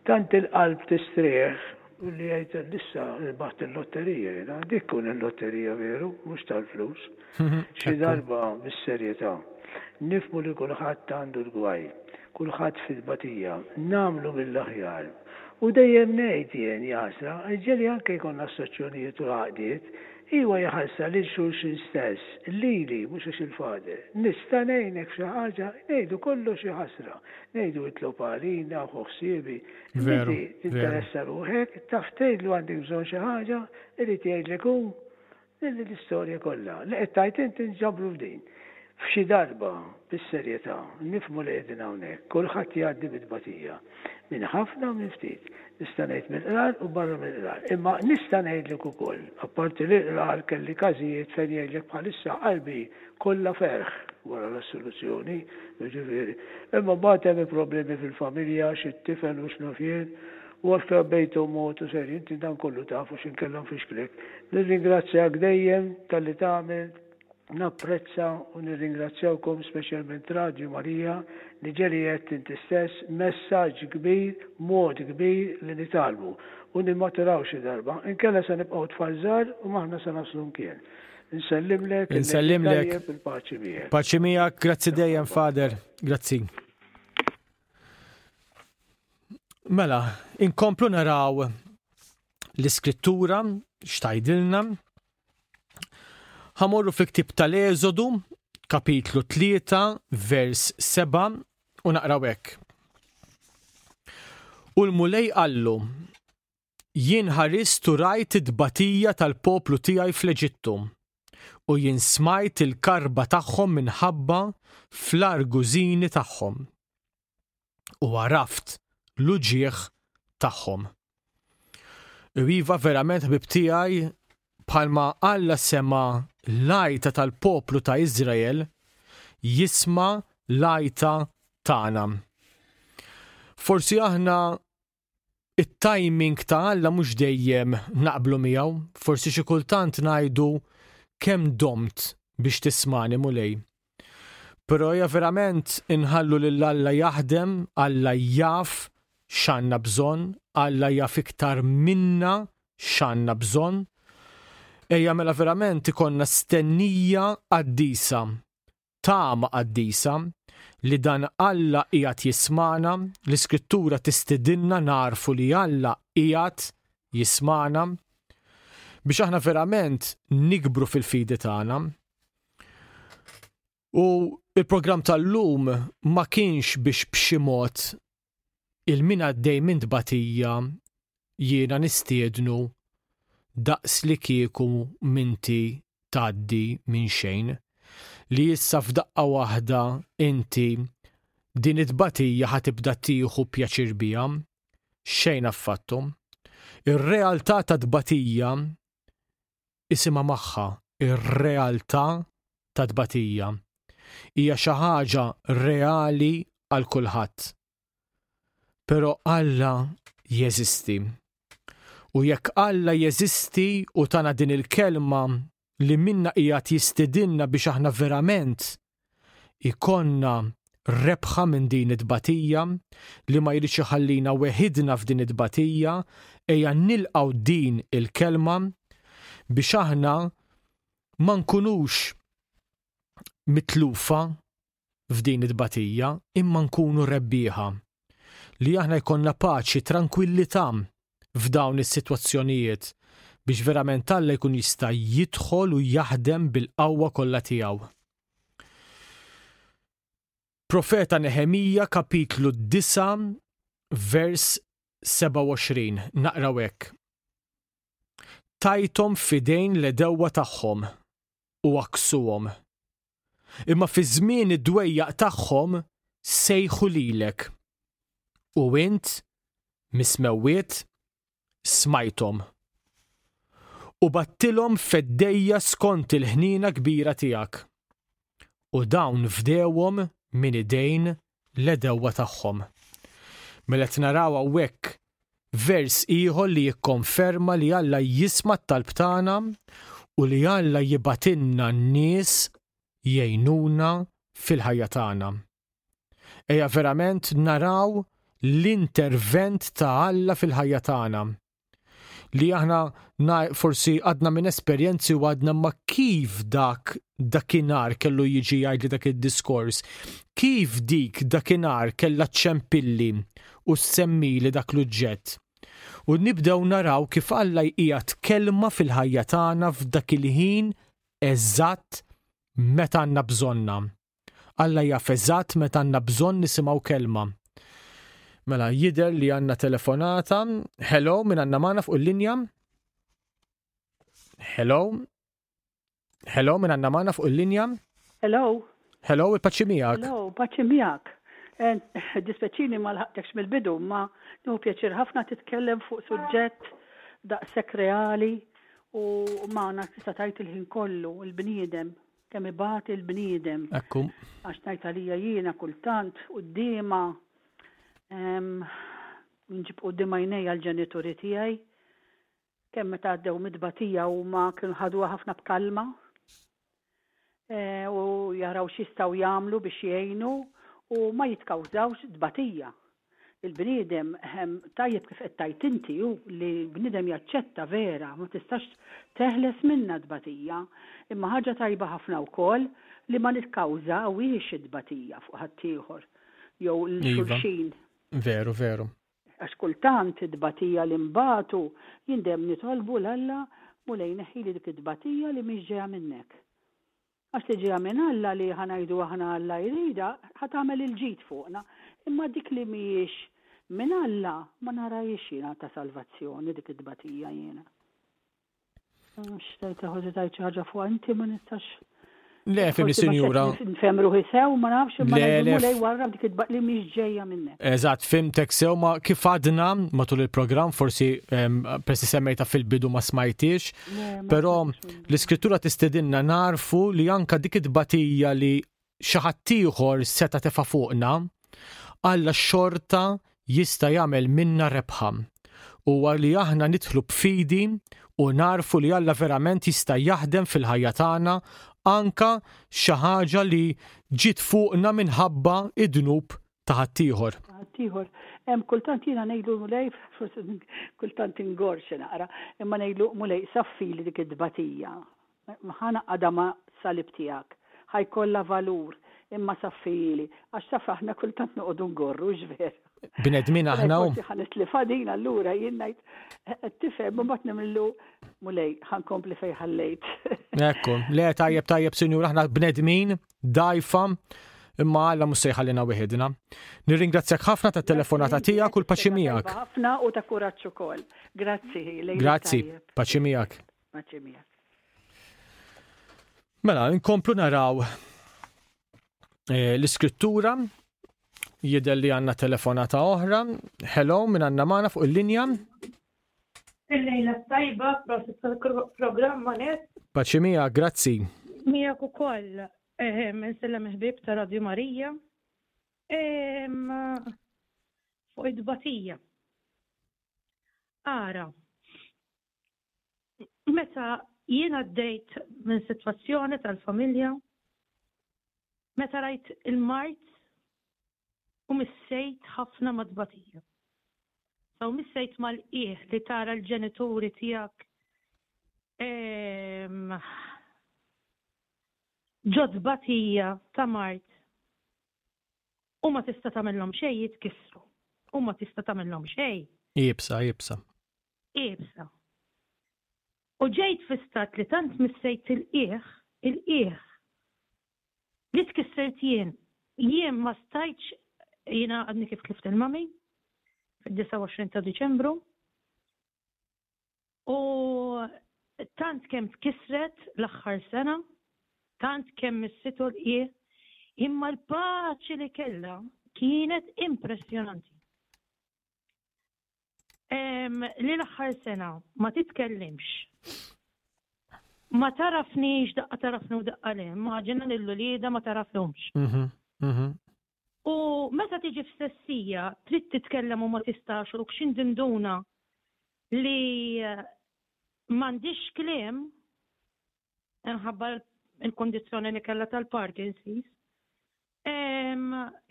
tant il-qalb tistrieħ u li għajt l-issa l-baħt il-lotterija. Dikkun il-lotterija veru, mhux tal-flus. Xi darba bis-serjetà. Nifmu li kulħadd għandu l-gwaj, kulħadd fil-batija, nagħmlu mill-aħjar. U dejjem ngħid jien jasra, ġieli anke jkollna assoċjonijiet u għaqdiet, iwa jħassa lil xulxin stess, lili mhux għax il-Fader. Nista' ngħinek xi ħaġa, ngħidu kollu xi ħasra, ngħidu itlob għalina u ħsiebhi. Veru, tinteressa ruħek, taf tgħidlu għandek bżonn xi ħaġa, irid jgħidlek hu din l-istorja kollha. Li qed tgħid inti nġabru f'din. F'xi darba bis-serjetà nifhmu li qegħdin hawnhekk, kulħadd jgħaddi bit-tbatija. Min ħafna u minn ftit, nista' ngħid mill-qrar u barra mill-qrar. Imma nista' ngħidlek ukoll, apparti li l-qrar kelli każijiet fejn jgħidlek bħalissa qalbi kollha ferħ wara l-assoluzzjoni, jiġifieri. Imma mbagħad hemm problemi fil-familja, xi tifel u x'nofjien, u għafra bejtu motu ser inti dan kollu tafu x'inkellhom fixklek. Nirringrazzjak dejjem tal-li tagħmel, napprezza u nirringrazzjawkom speċjalment Radju Marija li ġieli qed inti stess messaġġ kbir, mod kbir li nitalbu u nimmaturaw xi darba. Inkella se nibqgħu tfal żgħar u aħna se naslu mkien. Insellimlek il-paċi miegħek. Paċi miegħek, grazzi dejjem Fader, grazzi. Mela, inkomplu naraw l-iskrittura x'tgħidilna. Ħamorru fi Ktieb tal-Eżodu, kapitlu tlieta, vers seba' u naqraw hekk. U l-mulej qallu: Jien ħarist u rajt id-tbatija tal-poplu tiegħi fl-Eġittu u jien smajt il-karba tagħhom minħabba fl-argużini tagħhom u għaraft l-uġieħ tagħhom. U iva verament ħbib tiegħi bħalma Alla sema l-għajta tal-poplu ta' Israel jisma l-għajta tagħna. Forsi aħna it-timing ta' Alla mhux dejjem naqblu miegħu, forsi xi kultant ngħidu kemm domt biex tismani mulej. Però hija verament inħallu lil Alla jaħdem, Alla jaf x'għandna bżonn, Alla jaf iktar minna x'għandna bżonn. Ejja mela verament ikonna stennija qaddisa, tama qaddisa li dan Alla qiegħed jismana, l-Iskrittura tistidinna narfu li Alla qiegħed jismana biex aħna verament nikbru fil-fidi tagħna. U il-programm tal-lum ma kienx biex b'xi mod il-min għaddej minn tbatija jiena nistiednu daqs li kieku minti tgħaddi minn xejn, li issa f'daqqa waħda inti din it-tbatija ħatibda tieħu pjaċir biha xejn affattu. Ir-realtà ta' tbatija isimha magħha ir-realtà ta' tbatija hija xi ħaġa reali għal kulħadd. Però Alla jeżisti. U jekk Alla jeżisti u tana din il-kelma li minna qiegħed jistidinna biex aħna verament ikonna rebħa minn din it-tbatija li ma jridx iħallina weħidna f'din it-tbatija, ejja nilqgħu din il-kelma biex aħna ma nkunux mitlufa f'din it-tbatija imma nkunu rebbieħa. Li aħna jkollna paċi, tranquillità f'dawn is-sitwazzjonijiet biex verament Alla jkun jista' jidħol u jaħdem bil-qawwa kollha tiegħu. Profeta Nehemija kapitlu disa vers seba' u għoxrin naqraw hekk. Tajtom fidejn l-edewwa tagħhom u aksuhom. Imma fi żmien id-dwejjaq tagħhom sejħu lilek. U int mismewwiet smajthom. U battilhom f'eddejja skont il-ħnina kbira tiegħek. U dawn fdewhom min idejn l-edewwa tagħhom. Mela qed naraw hawnhekk vers ieħor li jikkonferma li Alla jisma' t-talb tagħna u li Alla jibatilna n-nies jgħinuna fil-ħajja tagħna. Ejja verament naraw l-intervent ta' Alla fil-ħajja tagħna. Li aħna forsi għadna minn esperjenzi u għadna ma kif dak dakinhar kellu jiġi jgħid dak id-diskors, kif dik dakinhar kellha ċempilli u semmili dak l-uġġett. U nibdew naraw kif Alla qiegħed kelma fil-ħajja tagħna f'dak il-ħin eżatt meta għandna bżonna. Alla jaf eżatt meta għandna bżonn nisimgħu kelma. Mela jidher li għandna telefonata. Hello, min għandna magħna fuq il-linja? Hello? Hello, min għandna magħna fuq il-linja? Hello? Hello, il-paċi miegħek. Hello, paċi miegħek. Dispeċini ma l-ħaqtekx mill-bidu, ma nu pjaċir ħafna titkellem fuq suġġett daqshekk reali u magħna tista' tgħid il-ħin kollu il-bniedem kemm ibagħti il-bniedem. Ekku. Għax ngħid għalija jiena kultant qudiema nġib quddiem għajnejja l-ġenituri tiegħi kemm meta għaddew mid-tbatija huma kienu ħaduha ħafna b'kalma u jaraw x'jistgħu jagħmlu biex jgħinu u ma jitkawżawx tbatija. Il-bniedem tajjeb kif qed tajt inti hu li l-bniedem jaċċetta vera ma tistax teħles minnha tbatija, imma ħaġa tajba ħafna wkoll li ma nitkawżawhiex tbatija fuq ħadd ieħor jew l-xulxin. Veru, veru. Għax kultant id-tbatija li mbagħtu jindem nitolbu l-Alla u lejn neħili dik id-tbatija li mhix ġejja minnek. Għax li ġejja minn Alla li ħanajdu aħna Alla jrida ħa tagħmel il-ġid fuqna. Imma dik li mhijiex minn Alla ma narajiex jiena ta' salvazzjoni dik id-tbatija jiena. Mhux tgħid taħoġi tgħid xi ħaġa fuq inti ma nistax. Le, fimni sinjura. Femru hisew, ma nafx ma nafx ma warra dik id-baq li mhix ġejja minnek. Eżatt, fimtek sew ma kif għadna matul il-programm forsi persi semmejta fil-bidu ma smajtix, però l-Iskrittura tistedinna narfu li anke dik id-batija li xi ħadd ieħor seta' tefa' fuqna, Alla xorta jista' jagħmel minna rebħa. Huwa li aħna nidħlu b'fidi u narfu li Alla verament jista' jaħdem fil-ħajja tagħna anka xi ħaġa li ġiet fuqna minħabba id-dnub ta' ħaddieħor. Ħaddieħor, Hemm kultant jiena ngħidu mulej, kultant ingorxi naqra, imma ngħidu mulej saffili dik id-dbatija. Ħanaqada ma' salib tiegħek, ħajkollha valur, imma saffili, għax taf aħna kultant noqogħdu ngorru ġver. Bnedmin aħna u ħanitlifha din allura jien ngħid tifhem imbagħad nimlu mulej ħankompli fejn ħallejt. Ekku, le tajjeb tajjeb sinjur aħna bnedmin dajfa imma Alla mhux se jħallina wieħedna. Nirringrazzjak ħafna tat-telefonata tiegħek u l-paċi miegħek. Ħafna u ta' kuraġġ ukoll. Grazzi lejla. Grazzi, paċi miegħek. Paċi miegħek. Mela nkomplu naraw l-iskrittura jidher li għandna telefonata oħra. Hello minn għandna magħna fuq il-linja. Il-lejla tajba programm għalek. Paċi miegħek, grazzi. Miegħek ukoll. Minn sellem ħbib ta' Radju Marija fuq id-dbatija. Ara, meta jiena għaddejt minn sitwazzjoni tal-familja, meta rajt il-mart u missejt ħafna ma' dbatija. Saw missejt mal-qieħ li tara l-ġenituri tiegħek ġodbatija ta' mart u ma tista' tagħmilhom xejn jitkissru u ma tista' tagħmilhom xejn. Jibsa, jibsa. Jibsa. U ġejt fi stat li tant missejt il-qieħ, il-qieħ. Li tkissert jien, jien ma stajtx jiena għadni kif tlift il-mami fid-disa' u għoxrin ta' Diċembru. U tant kemm tkissret l-aħħar sena tant kemm is-situr qie, imma l-paċi li kellha kienet impressjonanti. Li l-aħħar sena ma titkellimx. Ma tarafniex daqqa tarafnu daqqa le, ma ġenna lill-ulieda ma tarafhomx. U meta tiġi f'sessija trid titkellem u ma tistax u x'indinduna li m'għandix kliem inħabba il-kondizzjoni li kellha tal-Parkinson's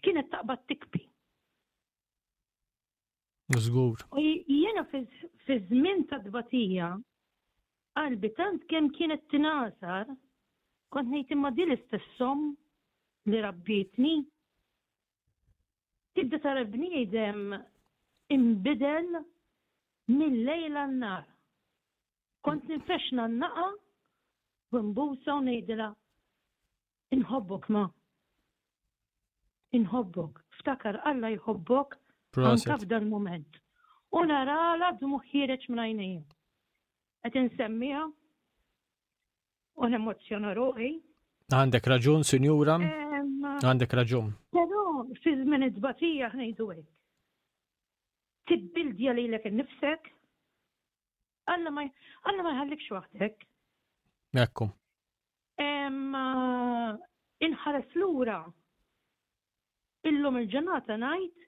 kienet taqbad tikbi. Żgur. U jiena fi żmien ta' dbatija qalbi tant kemm kienet tingħasar kont ngħid imma din l-istess omm li rabbietni tibda tara bniedem inbidel mill-lejla n-nar. Kont nfexxna n-naqa Bimbusa u ngħidilha inħobbok ma. Inħobbok. Ftakar Alla jħobbok anke f'dan il-mument. U narala dmugħ ħireġ minn għajnejha. Qed insemmiha u nemozzjona ruħi. Għandek raġun, sinjura. Għandek raġun. Però fi żmien id-dbatija ngħidu hekk. Tibbildja lilek innifsek. Alla ma jħallikx waħdek. Ekku. Inħares lura illum il-ġenata ngħid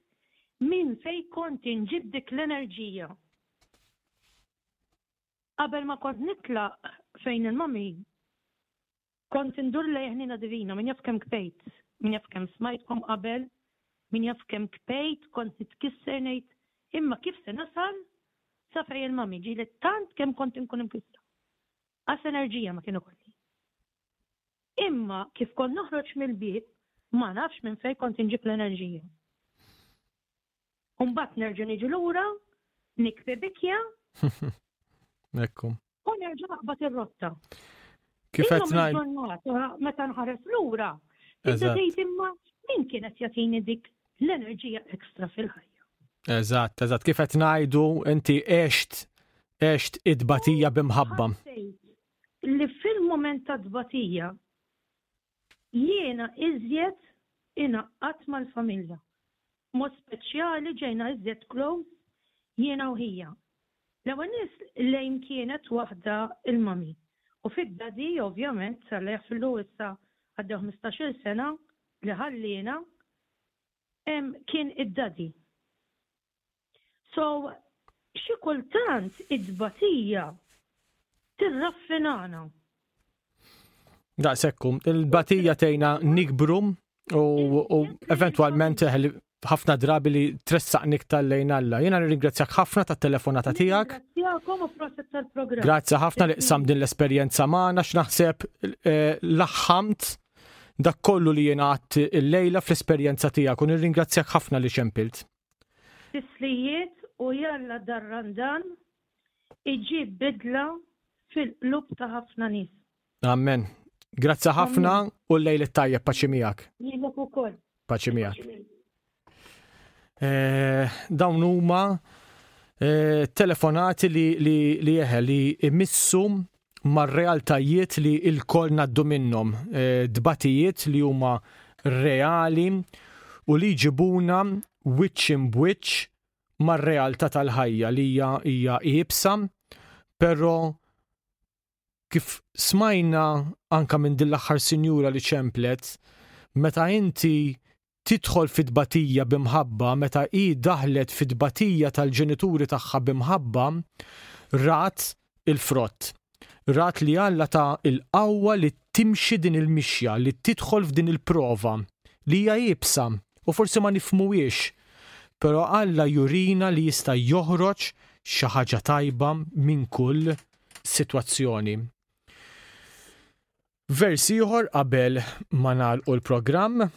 minn fejn kont inġib dik l-enerġija. Qabel ma kont nitlaq fejn il-mami, kont indur lejn ħnina divina, min jaf kemm kbejt, min jaf kemm smajtkom qabel, min jaf kemm kbejt, kont nitkisser ngħid, imma kif se nasal sa fejn il-mami ġieli tant kemm kont inkun imkissra. Għas enerġija ma kienu kolli. Imma kif kon noħroġ mill-bib, ma nafx minn fejn kont inġib l-enerġija. Imbagħad nerġa' niġi lura, nikbi bikja. Ekku. U nerġa' naqbad ir-rotta. Kif qed ngħid? Meta nħares lura, tista' tgħid imma min kien qed jagħtini dik l-enerġija ekstra fil-ħajja. Eżatt, eżatt. Kif qed ngħidu inti għext għext id-dbatija bimħabba. Li fil-moment ta' dbatija jiena iżjed inaqqat mal-familja. Mod speċjali ġejna iżjed close jiena u hija. L-ewwel nies lejn kienet waħda il-mami. U fid-dadi ovvjament salla jaħlu issa għaddew ħmistax-il sena li ħallina kien id-dadi. So xi kultant id-dbatija tirraffinana. Da' sekkum, il-batija tejna nikbru u eventualment ħafna drabi li tressaqnik tal-lejn Alla. Jiena nirringrazzjak ħafna tat-telefonata tiegħek. Nirringrazzjakom u proċess tal-programm. Grazzi ħafna li qsam din l-esperjenza magħna x'naħseb laħħamt dak kollu li jiena għadt illejla fl-esperjenza tiegħek u nirringrazzjak ħafna li xempilt. Tislijiet u jalla darrandan iġib bidla fil-qlub ta' ħafna nies. Amen. Grazzi ħafna u l-lejl tajjeb paċi miegħek. Jilek ukoll. Paċi miegħek. Eh, dawn huma eh, telefonati li li li jeħel li imissu mar-realtajiet li l-kol ngħaddu minnhom, eh, dbatijiet li huma reali u li jġibuna which in which mar-realtà tal-ħajja li hija hija iebsa, però kif smajna anke minn din l-aħħar sinjura li ċemplet meta inti tidħol fid-dbatija bimħabba meta hi daħlet fid-dbatija tal-ġenituri tagħha bimħabba rat il-frott. Rat li Alla ta' il-qawwa li timxi din il-mixja, li tidħol f'din il-prova, li hija iebsa u forsi ma nifhmuhiex. Però Alla jurina li jista' joħroġ xi ħaġa tajba minn kull sitwazzjoni. Vers ieħor qabel ma nagħlqu l-programm.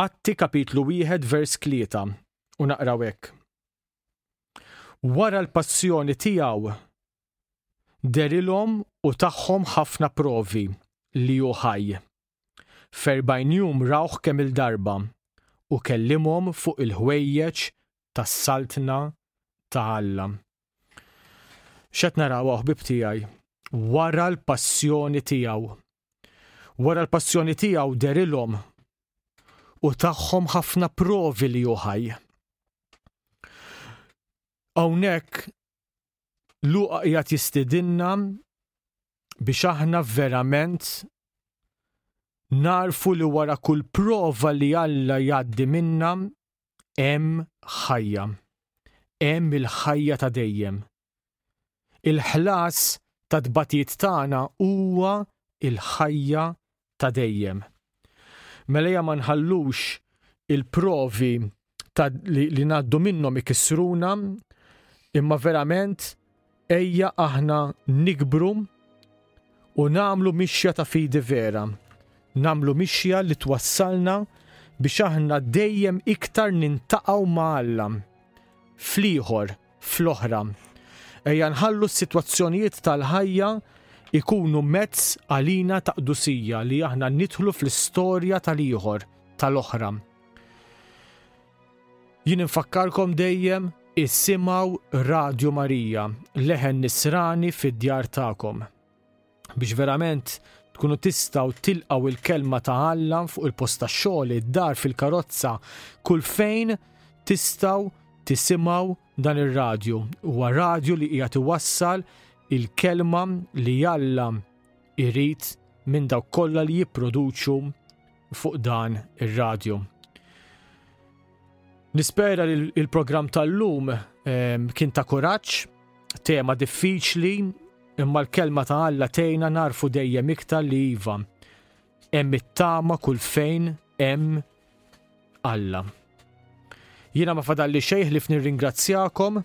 Atti kapitlu wieħed vers tlieta u naqraw hekk. Wara l-passjoni tiegħu derilhom u tagħhom ħafna provi li hu ħaj. Ferbajn jum rawh kemm il-darba u kellimhom fuq il-ħwejjeġ tas-saltna ta' Alla. X'qed naraw ħbib tiegħi wara l-passjoni tiegħu. Wara l-passjoni tiegħu derilhom u tagħhom ħafna provi li hu ħaj. Hawnhekk Luqa qiegħed jistidinna biex aħna verament narfu li wara kull prova li Alla jgħaddi minnha hemm ħajja. Hemm il-ħajja ta' dejjem. Il-ħlas ta' dbatijiet tagħna huwa il-ħajja ta' dejjem. Meleja ma nħallux il-provi ta' li, li ngħaddu minnhom ikissruna, imma verament ejja aħna nikbru u nagħmlu mixja ta' fidi vera. Nagħmlu mixja li twassalna biex aħna dejjem iktar nintaqgħu ma' Alla fl-ieħor, fl-oħra. Ejja nħallu s-sitwazzjonijiet tal-ħajja ikunu mezz għalina ta' qdusija li aħna nidħlu fl-istorja tal-ieħor tal-oħra. Jien infakkarkom dejjem issimgħu Radju Marija leħen nisrani fid-djar tagħkom. Biex verament tkunu tistgħu tilqgħu il-kelma ta' Alla fuq il-post tax-xogħol, id-dar fil-karozza, kull fejn tistgħu tisimgħu dan ir-radju. Huwa radju li qiegħed iwassal il-kelma li Alla irid minn dawk kollha li jipproduċu fuq dan ir-radju. Nispera li l-programm tal-lum kien ta' kuraġġ, tema diffiċli, imma l-kelma ta' Alla tgħinna narfu dejjem iktar li iva. Hemm it-tama kull fejn hemm Alla. Jiena ma fadalli xejn li nirringrazzjakom.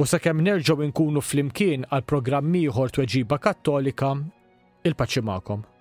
U sakemm nerġgħu nkunu flimkien għal programm ieħor Tweġiba Kattolika, il-paċi magħkom.